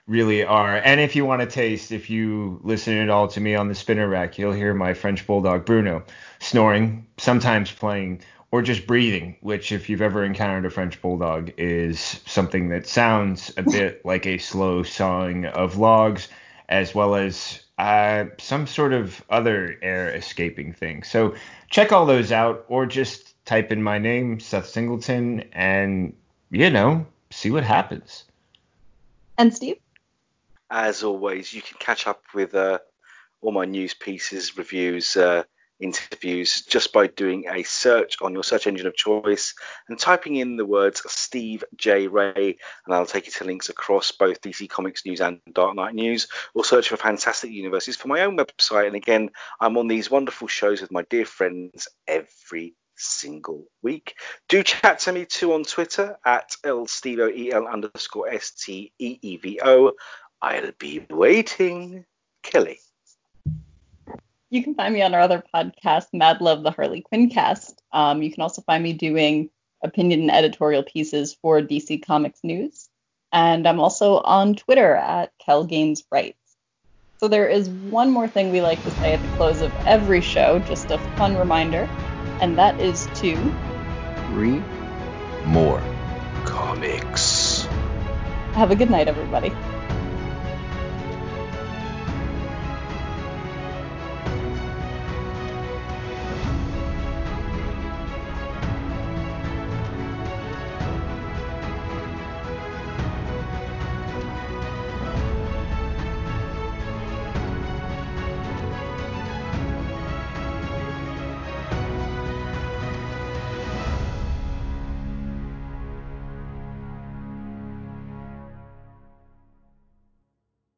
really are. And if you want to taste, if you listen at all to me on the Spinner Rack, you'll hear my French bulldog Bruno snoring, sometimes playing, or just breathing, which if you've ever encountered a French bulldog is something that sounds a bit like a slow sawing of logs, as well as uh, some sort of other air escaping thing. So check all those out, or just type in my name, Seth Singleton, and, you know, see what happens. And Steve? As always, you can catch up with uh, all my news pieces, reviews, uh, interviews, just by doing a search on your search engine of choice and typing in the words Steve J. Ray, and I'll take you to links across both D C Comics News and Dark Knight News, or search for Fantastic Universes for my own website. And again, I'm on these wonderful shows with my dear friends every single week. Do chat to me too on Twitter at lstevo, el underscore s t e e v o. I'll be waiting. Kelly? You can find me on our other podcast, Mad Love, the Harley Quinn Cast. Um, you can also find me doing opinion and editorial pieces for D C Comics News, and I'm also on Twitter at Kel Gaines Writes. So there is one more thing we like to say at the close of every show, just a fun reminder. And that is to read more comics. Have a good night, everybody.